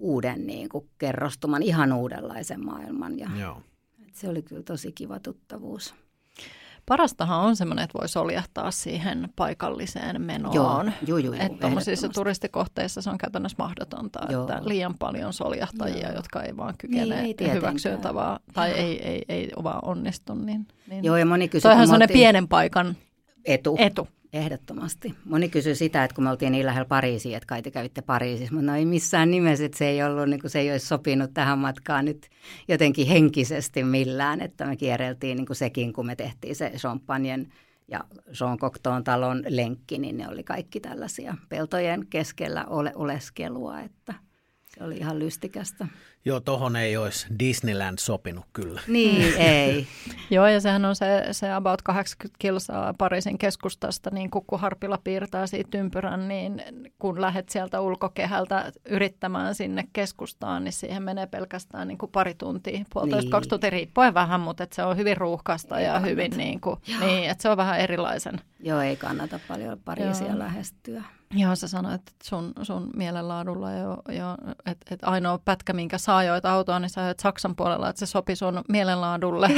uuden niin kuin kerrostuman, ihan uudenlaisen maailman. Ja joo. Se oli kyllä tosi kiva tuttavuus. Parastahan on semmoinen, että voi soljahtaa siihen paikalliseen menoon. Joo, juu, juu, että tuollaisissa turistikohteissa se on käytännössä mahdotonta, joo. että liian paljon soljahtajia, joo. jotka ei vaan kykene niin, hyväksyttävää tai ei, ei, ei vaan onnistu. Niin, niin. Joo, ja moni kysyi, toihan se on ne pienen paikan etu. etu. Ehdottomasti. Moni kysyi sitä, että kun me oltiin niin lähellä Pariisiin, että kai te kävitte Pariisissa, mutta no ei missään nimessä, että se ei ollut, niin kuin se ei olisi sopinut tähän matkaan nyt jotenkin henkisesti millään, että me kierreltiin niin kuin sekin, kun me tehtiin se Champagnen ja Jean Cocteaun talon lenkki, niin ne oli kaikki tällaisia peltojen keskellä ole- oleskelua, että se oli ihan lystikästä. Joo, tohon ei olisi Disneyland sopinut kyllä. Niin, ei. Joo, ja sehän on se, se about kahdeksankymmentä kilsaa Pariisin keskustasta, niin kukkuharpilla piirtää siitä ympyrän, niin kun lähdet sieltä ulkokehältä yrittämään sinne keskustaan, niin siihen menee pelkästään niin kuin pari tuntia, puolitoista, niin. kaksi tuntia riippuen vähän, mutta se on hyvin ruuhkasta ei ja kannata. hyvin, niin, kuin, niin että se on vähän erilaisen. Joo, ei kannata paljon Pariisia Joo. lähestyä. Joo, sä sanoit, että sun, sun mielenlaadulla jo, jo että et ainoa pätkä, minkä saa ajoit autoa, niin sä ajoit Saksan puolella, että se sopi sun mielenlaadulle.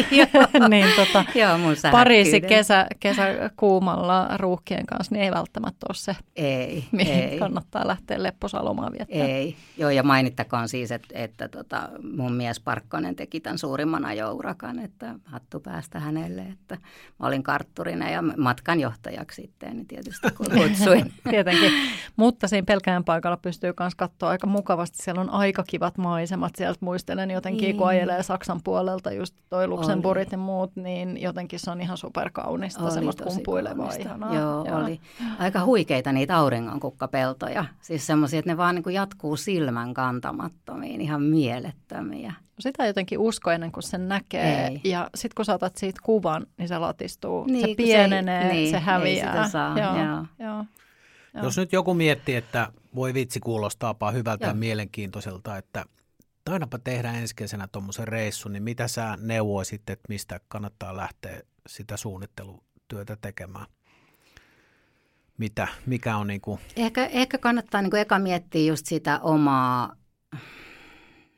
niin, tota, Joo, mun Pariisi kesä, kesä kuumalla ruuhkien kanssa, niin ei välttämättä ole se, ei, mihin ei. kannattaa lähteä lepposalomaan viettämään. Ei, joo ja mainittakoon siis, että, että tota, mun mies Parkkonen teki tämän suurimman ajourakan, että hattu päästä hänelle, että mä olin kartturina ja matkanjohtajaksi sitten, niin tietysti kun kutsuin. Tietenkin, mutta siinä pelkään paikalla pystyy myös katsoa aika mukavasti, siellä on aika kivat maisemat. Sieltä muistelen jotenkin, kun ajelee Saksan puolelta just toi Luxemburgit ja muut, niin jotenkin se on ihan superkaunista, oli semmoista kumpuilevaa ihanaa. Joo, ja. oli. Aika huikeita niitä auringonkukkapeltoja, siis semmoisia, että ne vaan niin kuin jatkuu silmän kantamattomiin, ihan mielettömiä. Sitä jotenkin usko ennen kuin sen näkee ei. ja sitten kun sä otat siitä kuvan, niin se latistuu, niin, se pienenee, se, niin, se häviää. Ei sitä saa, joo, joo. joo. joo. Jos nyt joku miettii, että voi vitsi kuulostaapa hyvältä ja mielenkiintoiselta, että ainaapa tehdään ensi kesänä tuommoisen reissun, niin mitä sä neuvoisit, että mistä kannattaa lähteä sitä suunnittelutyötä tekemään? Mitä, mikä on niin kuin? Ehkä, ehkä kannattaa niin kuin eka miettiä just sitä omaa,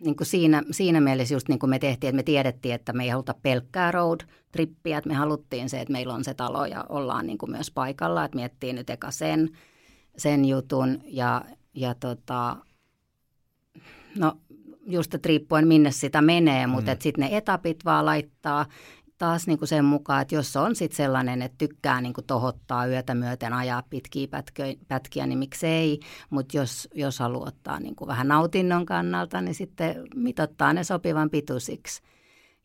niin kuin siinä, siinä mielessä just niin kuin me tehtiin, että me tiedettiin, että me ei haluta pelkkää road-trippiä, että me haluttiin se, että meillä on se talo ja ollaan niin kuin myös paikalla, että miettii nyt eka sen, sen jutun ja, ja tota, no just, että riippuen minne sitä menee, mutta mm. sitten ne etapit vaan laittaa taas niinku sen mukaan, että jos on sitten sellainen, että tykkää niinku tohottaa yötä myöten ajaa pitkiä pätkö, pätkiä, niin miksei. Mutta jos, jos haluaa ottaa niinku vähän nautinnon kannalta, niin sitten mitottaa ne sopivan pituisiksi.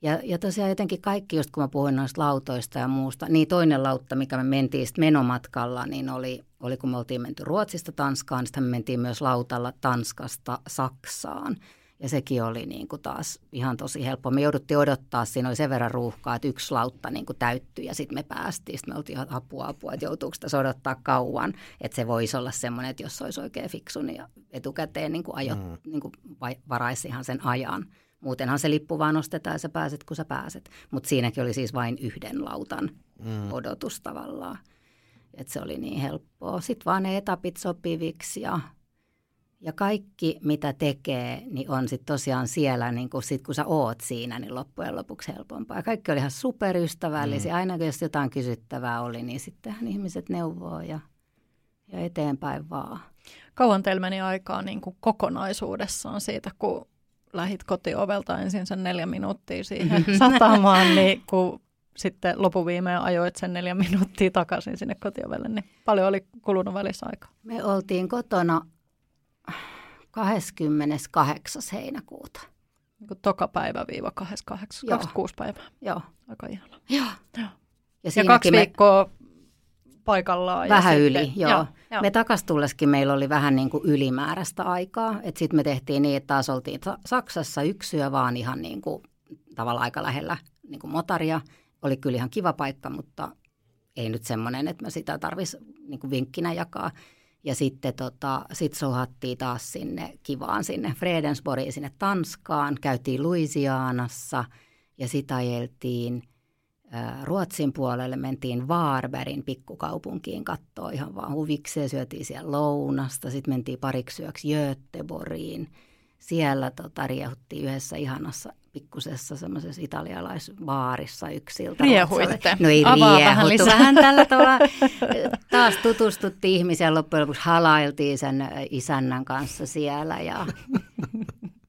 Ja, ja tosiaan jotenkin kaikki, just kun mä puhuin noista lautoista ja muusta, niin toinen lautta, mikä me mentiin sitten menomatkalla, niin oli, oli kun me oltiin menty Ruotsista Tanskaan, niin sitten me mentiin myös lautalla Tanskasta Saksaan. Ja sekin oli niin kuin taas ihan tosi helppoa. Me jouduttiin odottaa, siinä oli sen verran ruuhkaa, että yksi lautta niin kuin täyttyi ja sitten me päästiin. Sitten me oltiin ihan apua apua, että joutuuko sitä odottaa kauan. Että se voisi olla semmoinen, että jos olisi oikein fiksu, niin etukäteen niin kuin ajot, mm. niin kuin varaisi ihan sen ajan. Muutenhan se lippu vaan ostetaan ja sä pääset, kun sä pääset. Mutta siinäkin oli siis vain yhden lautan mm. odotus tavallaan. Että se oli niin helppoa. Sitten vaan ne etapit sopiviksi ja... Ja kaikki, mitä tekee, niin on sitten tosiaan siellä, niin kun, sit kun sä oot siinä, niin loppujen lopuksi helpompaa. Ja kaikki oli ihan superystävällisiä. Mm. Aina jos jotain kysyttävää oli, niin sittenhän ihmiset neuvoo ja, ja eteenpäin vaan. Kauan teillä meni aikaa niin kuin kokonaisuudessaan siitä, kun lähit kotiovelta ensin sen neljä minuuttia siihen satamaan, niin kun sitten lopuviimeen ajoit sen neljä minuuttia takaisin sinne kotiovelle, niin paljon oli kulunut välissä aikaa? Me oltiin kotona kahdeskymmeneskahdeksas heinäkuuta. Niin kuin toka päivä viiva kahdeskymmeneskahdeksas, kaksikymmentäkuusi päivää. Joo. Aika ihana. Joo. Ja, ja kaksi me... viikkoa paikallaan. Vähän ja yli, sitten... joo. joo. joo. Me takastulleskin meillä oli vähän niin kuin ylimääräistä aikaa. Että sitten me tehtiin niin, että taas oltiin Saksassa yksyä vaan ihan niin kuin tavallaan aika lähellä niin kuin motaria. Oli kyllä ihan kiva paikka, mutta ei nyt semmoinen, että mä sitä tarvitsisi niin kuin vinkkinä jakaa. Ja sitten tota, sit sohattiin taas sinne kivaan, sinne Fredensborgiin, sinne Tanskaan. Käytiin Louisianassa ja sitä ajeltiin ä, Ruotsin puolelle. Mentiin Varbergin pikkukaupunkiin kattoon ihan vaan huvikseen. Syötiin siellä lounasta. Sitten mentiin pariksi yöksi Göteborgiin. Siellä tota, riehuttiin yhdessä ihanassa pikkusessa semmoisessa italialaisbaarissa yksiltä. Riehuitte. No ei riehuttu. Vähän tällä tavalla. Taas tutustuttiin ihmisiä. Loppujen lopuksi halailtiin sen isännän kanssa siellä ja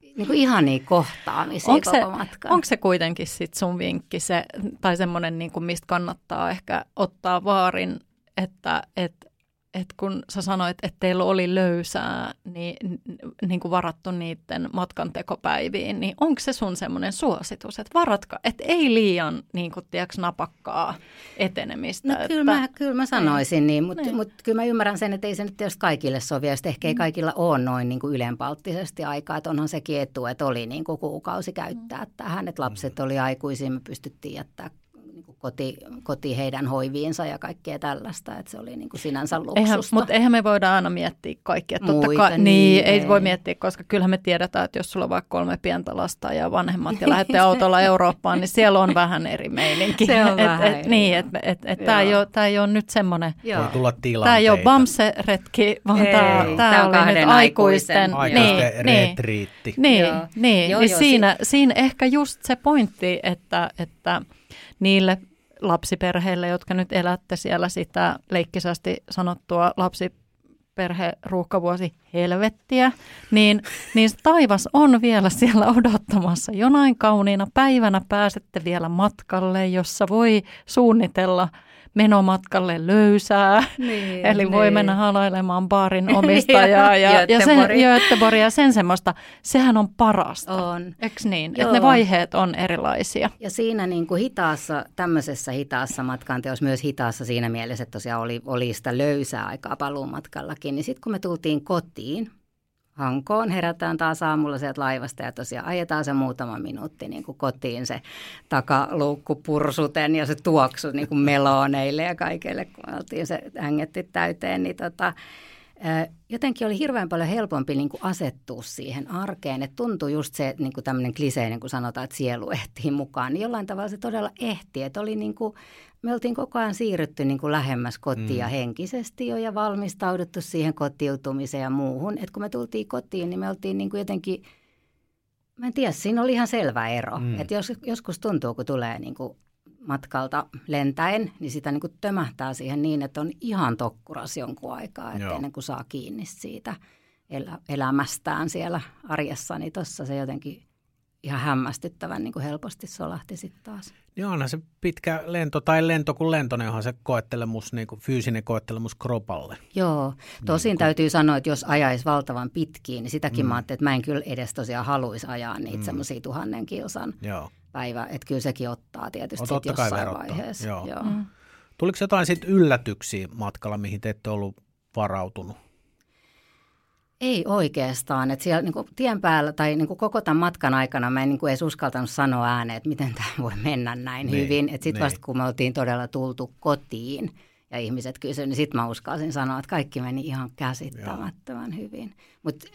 niin kuin ihania kohtaamisia onko koko matkan. Onko se kuitenkin sit sun vinkki se, tai semmoinen, niin kuin mistä kannattaa ehkä ottaa vaarin, että, että, että kun sä sanoit, että teillä oli löysää, niin, niin kuin varattu niiden matkantekopäiviin, niin onko se sun semmoinen suositus, että varatka, että ei liian niin kuin, tiiäks, napakkaa etenemistä? No, että... kyllä, mä, kyllä mä sanoisin niin, mutta niin. mut, kyllä mä ymmärrän sen, että ei se nyt tietysti kaikille sovi, ja sitten ehkä ei kaikilla ole noin niin kuin ylenpalttisesti aikaa, että onhan sekin etu, että oli niin kuin kuukausi käyttää mm. tähän, että lapset oli aikuisia, me pystyttiin jättää Koti, koti heidän hoiviinsa ja kaikkea tällaista, että se oli niin kuin sinänsä luksusta. Mutta eihän me voida aina miettiä kaikkea. Totta Muita, kai, niin, niin ei, ei voi miettiä, koska kyllähän me tiedetään, että jos sulla on vaikka kolme pientä lasta ja vanhemmat ja lähdette autolla Eurooppaan, niin siellä on vähän eri meininki. Se on et, vähän et, eri. Niin, että et, et, et tämä ei, ei ole nyt semmoinen, tämä ei ole bamse-retki, vaan tämä on nyt aikuisten, aikuisten niin, retriitti. Niin, joo. niin. Joo, niin joo, siinä, si- siinä ehkä just se pointti, että... että niille lapsiperheille, jotka nyt elätte siellä sitä leikkisästi sanottua lapsiperheruuhkavuosi helvettiä, niin, niin taivas on vielä siellä odottamassa. Jonain kauniina päivänä pääsette vielä matkalle, jossa voi suunnitella menomatkalle löysää, niin, eli niin. voi mennä halailemaan baarin omistajaa ja, ja, ja sen, Göteborgia, sen semmoista. Sehän on parasta, on. Eks niin? Että ne vaiheet on erilaisia. Ja siinä niin kuin hitaassa, tämmöisessä hitaassa matkanteossa, myös hitaassa siinä mielessä, että tosiaan oli, oli sitä löysää aikaa paluumatkallakin, niin sitten kun me tultiin kotiin, Hankoon, herätään taas aamulla sieltä laivasta ja tosiaan ajetaan se muutama minuutti niin kuin kotiin se takaluukku pursuten ja se tuoksu niin kuin meloneille ja kaikille, kun oltiin se hängetti täyteen, niin tota, jotenkin oli hirveän paljon helpompi niin kuin asettua siihen arkeen. Et tuntui just se niin kuin tämmöinen kliseinen, kun sanotaan, että sielu ehtii mukaan, niin jollain tavalla se todella ehti, että oli niin kuin me oltiin koko ajan siirrytty niin kuin lähemmäs kotia mm. henkisesti jo ja valmistauduttu siihen kotiutumiseen ja muuhun. Et kun me tultiin kotiin, niin me oltiin niin kuin jotenkin, mä en tiedä, siinä oli ihan selvä ero. Mm. Et jos, joskus tuntuu, kun tulee niin kuin matkalta lentäen, niin sitä niin kuin tömähtää siihen niin, että on ihan tokkuras jonkun aikaa, että ennen kuin saa kiinni siitä elä, elämästään siellä arjessa, niin tuossa se jotenkin... Ihan hämmästyttävän niin kuin helposti solahti sitten taas. Joo, onhan se pitkä lento tai lento kuin lento, niin onhan se koettelemus, niin kuin fyysinen koettelemus kropalle. Joo, tosin niin täytyy sanoa, että jos ajaisi valtavan pitkiin, niin sitäkin mm. mä ajattelin, että mä en kyllä edes tosiaan haluaisi ajaa niitä mm. semmoisia tuhannen kilsan Joo. päivä. Että kyllä sekin ottaa tietysti sit jossain verottaa. Vaiheessa. Joo. Joo. Mm. Tuliko jotain sitten yllätyksiä matkalla, mihin te ette ollut varautunut? Ei oikeastaan, että siellä niin kuin tien päällä tai niin kuin koko tämän matkan aikana mä en niin kuin edes uskaltanut sanoa ääneen, että miten tämä voi mennä näin niin, hyvin. Että sitten niin. vasta kun me oltiin todella tultu kotiin ja ihmiset kysyivät, niin sitten mä uskalsin sanoa, että kaikki meni ihan käsittämättömän Joo. hyvin. Mutta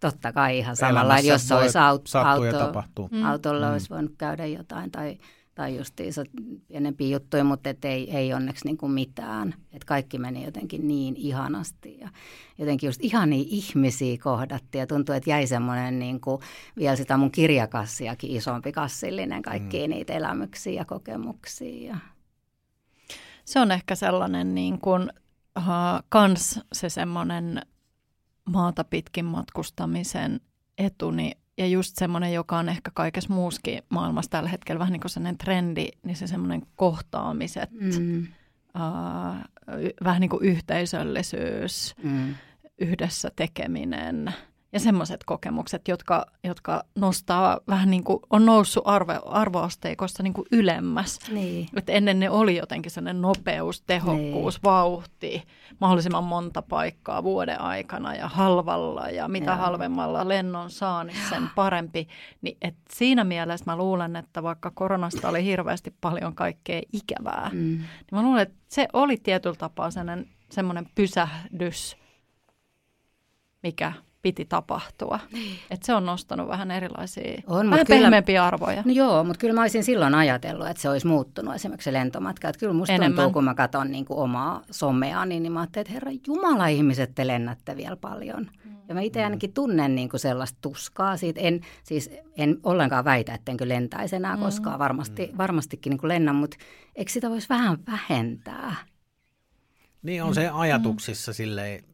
totta kai ihan samalla, jos olisi auto, auto, mm. autolla mm. olisi voinut käydä jotain tai, tai justiinsa pienempiä juttuja, mutta et ei, ei onneksi niin kuin mitään. Et kaikki meni jotenkin niin ihanasti ja jotenkin just ihania ihmisiä kohdattiin ja tuntui, että jäi semmoinen niin kuin vielä sitä mun kirjakassiakin isompi kassillinen, kaikkia mm. niitä elämyksiä ja kokemuksia. Ja. Se on ehkä sellainen niin kuin uh, kans se semmoinen maata pitkin matkustamisen etuni ja just semmoinen, joka on ehkä kaikessa muuskin maailmassa tällä hetkellä vähän niin kuin sellainen trendi, niin se semmoinen kohtaamiset, mm. uh, vähän niin kuin yhteisöllisyys, mm. yhdessä tekeminen ja semmoiset kokemukset, jotka, jotka nostaa vähän niin kuin, on noussut arvo, arvoasteikossa niin kuin ylemmäs. Niin. Että ennen ne oli jotenkin sellainen nopeus, tehokkuus, niin. vauhti, mahdollisimman monta paikkaa vuoden aikana ja halvalla ja mitä ja. halvemmalla lennon saa, niin sen parempi. Niin, et siinä mielessä mä luulen, että vaikka koronasta oli hirveästi paljon kaikkea ikävää, mm. niin mä luulen, että se oli tietyllä tapaa sellainen, semmoinen pysähdys, mikä... piti tapahtua. Että se on nostanut vähän erilaisia, on, vähän pehmeämpiä arvoja. No joo, mutta kyllä mä olisin silloin ajatellut, että se olisi muuttunut esimerkiksi se lentomatka. Että kyllä musta Enemmän. tuntuu, kun mä katson niin kuin omaa someani, niin mä ajattelin, että herra jumala, ihmiset, te lennätte vielä paljon. Mm. Ja mä itse mm. ainakin tunnen niin kuin sellaista tuskaa siitä. En, siis en ollenkaan väitä, ettenkö lentäisi enää mm. koskaan. Varmasti, mm. Varmastikin niin kuin lennän, mutta eikö sitä voisi vähän vähentää? Niin on se ajatuksissa mm. silleen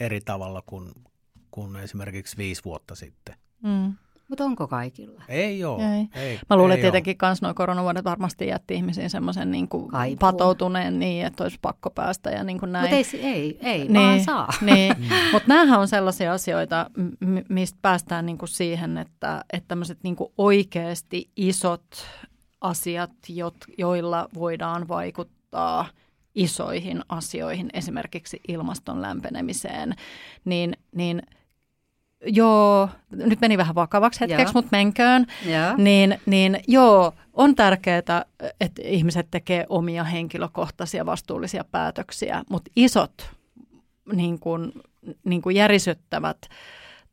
eri tavalla kuin... kun esimerkiksi viisi vuotta sitten. Mm. Mutta onko kaikilla? Ei ole. Ei. Ei, Mä luulen, että tietenkin myös nuo koronavuodet varmasti jätti ihmisiin semmoisen niin patoutuneen, niin, että olisi pakko päästä ja niin kuin näin. Mutta ei, ei, ei niin, vaan saa. Niin. Mutta nämähän on sellaisia asioita, mistä päästään niin kuin siihen, että, että tämmöiset niin kuin oikeasti isot asiat, joilla voidaan vaikuttaa isoihin asioihin, esimerkiksi ilmaston lämpenemiseen, niin... niin joo, nyt meni vähän vakavaksi hetkeksi, mutta menköön, niin, niin joo, on tärkeää, että ihmiset tekee omia henkilökohtaisia vastuullisia päätöksiä, mutta isot niin kun, niin kun järisyttävät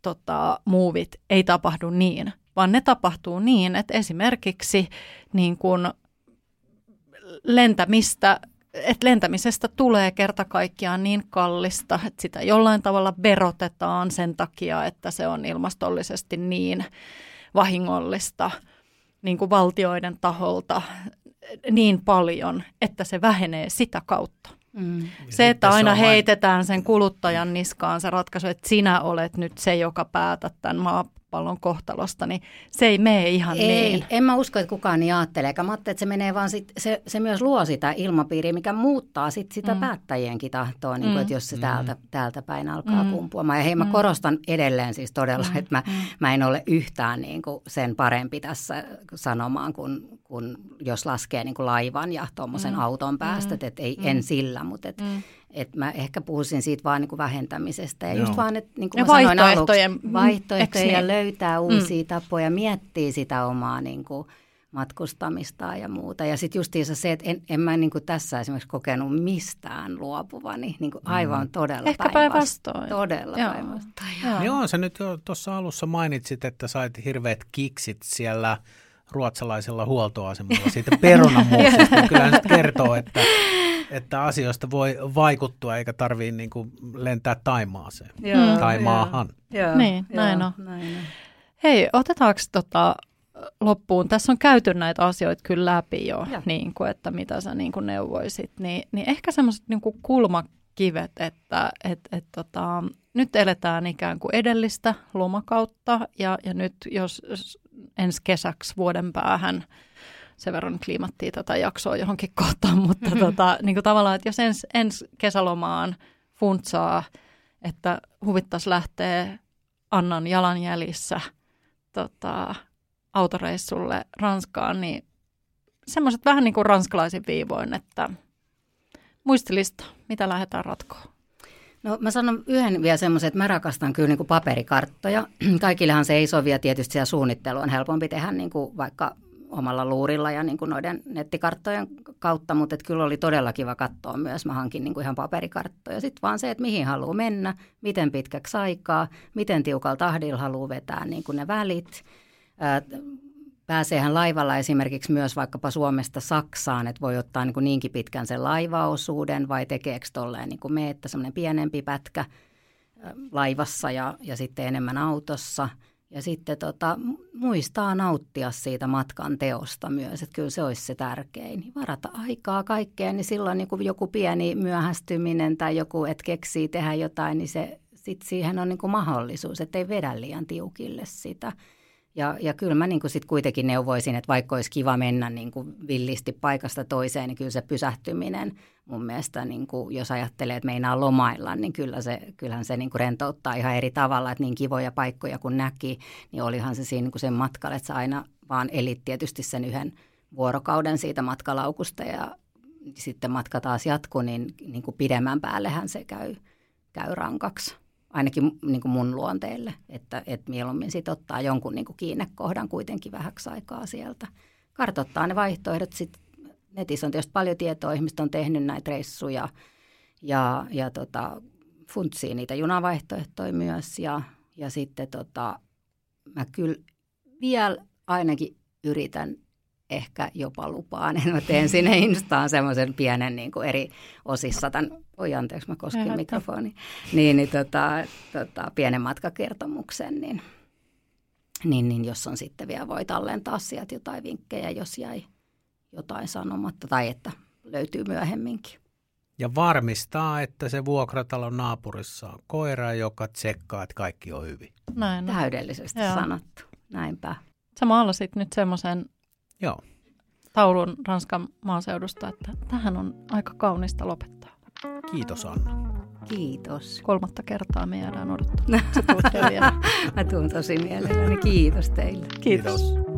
tota, muuvit ei tapahdu niin, vaan ne tapahtuu niin, että esimerkiksi niin kun lentämistä... Että lentämisestä tulee kerta kaikkiaan niin kallista, että sitä jollain tavalla verotetaan sen takia, että se on ilmastollisesti niin vahingollista niin kuin valtioiden taholta niin paljon, että se vähenee sitä kautta. Mm. Se, että aina heitetään sen kuluttajan niskaan se ratkaisu, että sinä olet nyt se, joka päätät tämän maapallon kohtalosta, niin se ei mene ihan ei, niin. En mä usko, että kukaan niin ajattelee. Mä ajattelin, että se menee vaan sit, se, se myös luo sitä ilmapiiriä, mikä muuttaa sit sitä mm. päättäjienkin tahtoa, niin kun, että jos se täältä, täältä päin alkaa mm. kumpuamaan. Ja hei, mä mm. korostan edelleen siis todella, mm. että mä, mä en ole yhtään niin kuin sen parempi tässä sanomaan, kun, kun jos laskee niin kuin laivan ja tuommoisen mm. auton päästöt, että ei, mm. en sillä, mutta että... Mm. Että mä ehkä puhuisin siitä vaan niin kuin vähentämisestä ja joo. Just vaan, että niin kuin mä sanoin aluksi, vaihtoehtoja niin? Löytää uusia mm. tapoja, miettii sitä omaa niin kuin matkustamistaan ja muuta. Ja sitten justiinsa se, että en, en mä niin kuin tässä esimerkiksi kokenut mistään luopuvani, niin kuin aivan mm. todella ehkä päinvastoin. Todella päinvastoin. Joo, sä nyt jo tuossa alussa mainitsit, että sait hirveät kiksit siellä ruotsalaisella huoltoasemalla siitä perunamuussista. Kyllähän se kertoo, että... Että asioista voi vaikuttua eikä tarvitse niin kuin lentää Taimaaseen. Mm. Taimaahan. Joo, niin, joo, näin on. Näin on. Hei, otetaanko tota loppuun? Tässä on käyty näitä asioita kyllä läpi jo, niin kuin, että mitä sä niin kuin neuvoisit. Niin, niin ehkä semmoiset niin kuin kulmakivet, että et, et, tota, nyt eletään ikään kuin edellistä lomakautta ja, ja nyt jos ensi kesäksi vuoden päähän... Sen verran kliimattiin tätä jaksoa johonkin kohtaan, mutta mm-hmm. tota, niin kuin tavallaan, että jos ens, ensi kesälomaan funtsaa, että huvittaisi lähtee Annan jalanjäljissä tota, autoreissulle Ranskaan, niin semmoiset vähän niin kuin ranskalaisin viivoin, että muistilista, mitä lähdetään ratkoon. No mä sanon yhden vielä semmoisen, että mä rakastan kyllä niin kuin paperikarttoja. Kaikillehan se ei sovi ja tietysti siellä suunnittelu on helpompi tehdä niin kuin vaikka... omalla luurilla ja niin kuin noiden nettikarttojen kautta, mutta et kyllä oli todella kiva katsoa myös. Mä hankin niin kuin ihan paperikarttoja. Sitten vaan se, että mihin haluaa mennä, miten pitkäksi aikaa, miten tiukalla tahdilla haluaa vetää niin kuin ne välit. Pääseehän laivalla esimerkiksi myös vaikkapa Suomesta Saksaan, että voi ottaa niin kuin niinkin pitkän sen laivaosuuden vai tekeekö tolleen niin kuin me, että semmoinen pienempi pätkä laivassa ja, ja sitten enemmän autossa. Ja sitten tota, muistaa nauttia siitä matkan teosta myös, että kyllä se olisi se tärkein. Varata aikaa kaikkeen, niin silloin niin kuin joku pieni myöhästyminen tai joku, että keksii tehdä jotain, niin se, sit siihen on niin kuin mahdollisuus, että ei vedä liian tiukille sitä. Ja, ja kyllä mä niin kuin sit kuitenkin neuvoisin, että vaikka olisi kiva mennä niin kuin villisti paikasta toiseen, niin kyllä se pysähtyminen mun mielestä, niin kuin, jos ajattelee, että meinaa lomailla, niin kyllä se, kyllähän se niin kuin rentouttaa ihan eri tavalla, että niin kivoja paikkoja kun näki, niin olihan se siinä niin kuin sen matkalla, että sä aina vaan elit tietysti sen yhden vuorokauden siitä matkalaukusta ja sitten matka taas jatkuu, niin, niin kuin pidemmän päällehän se käy, käy rankaksi. Ainakin niin kuin mun luonteelle, että, että mieluummin sit ottaa jonkun niin kuin kiinnekohdan kuitenkin vähäksi aikaa sieltä. Kartoittaa ne vaihtoehdot. Sit netissä on tietysti paljon tietoa, ihmiset on tehnyt näitä reissuja ja, ja tota, funtsii niitä junavaihtoehtoja myös. Ja, ja sitten tota, mä kyllä vielä ainakin yritän, ehkä jopa lupaan, että mä teen sinne Instaan semmoisen pienen niin kuin eri osissa tämän, oi anteeksi, mä koskin mikrofoni, niin, niin tota, tota, pienen matkakertomuksen, niin, niin, niin jos on sitten vielä voi tallentaa sieltä jotain vinkkejä, jos jäi jotain sanomatta tai että löytyy myöhemminkin. Ja varmistaa, että se vuokratalon naapurissa on koira, joka tsekkaa, että kaikki on hyvin. Näin on. Täydellisesti Joo. sanottu. Näinpä. Sä maalasit nyt semmoisen taulun Ranskan maaseudusta, että tähän on aika kaunista lopettaa. Kiitos, Anna. Kiitos. Kolmatta kertaa me jäädään odottamaan. Mä tuun tosi mielelläni. Kiitos teille. Kiitos. Kiitos.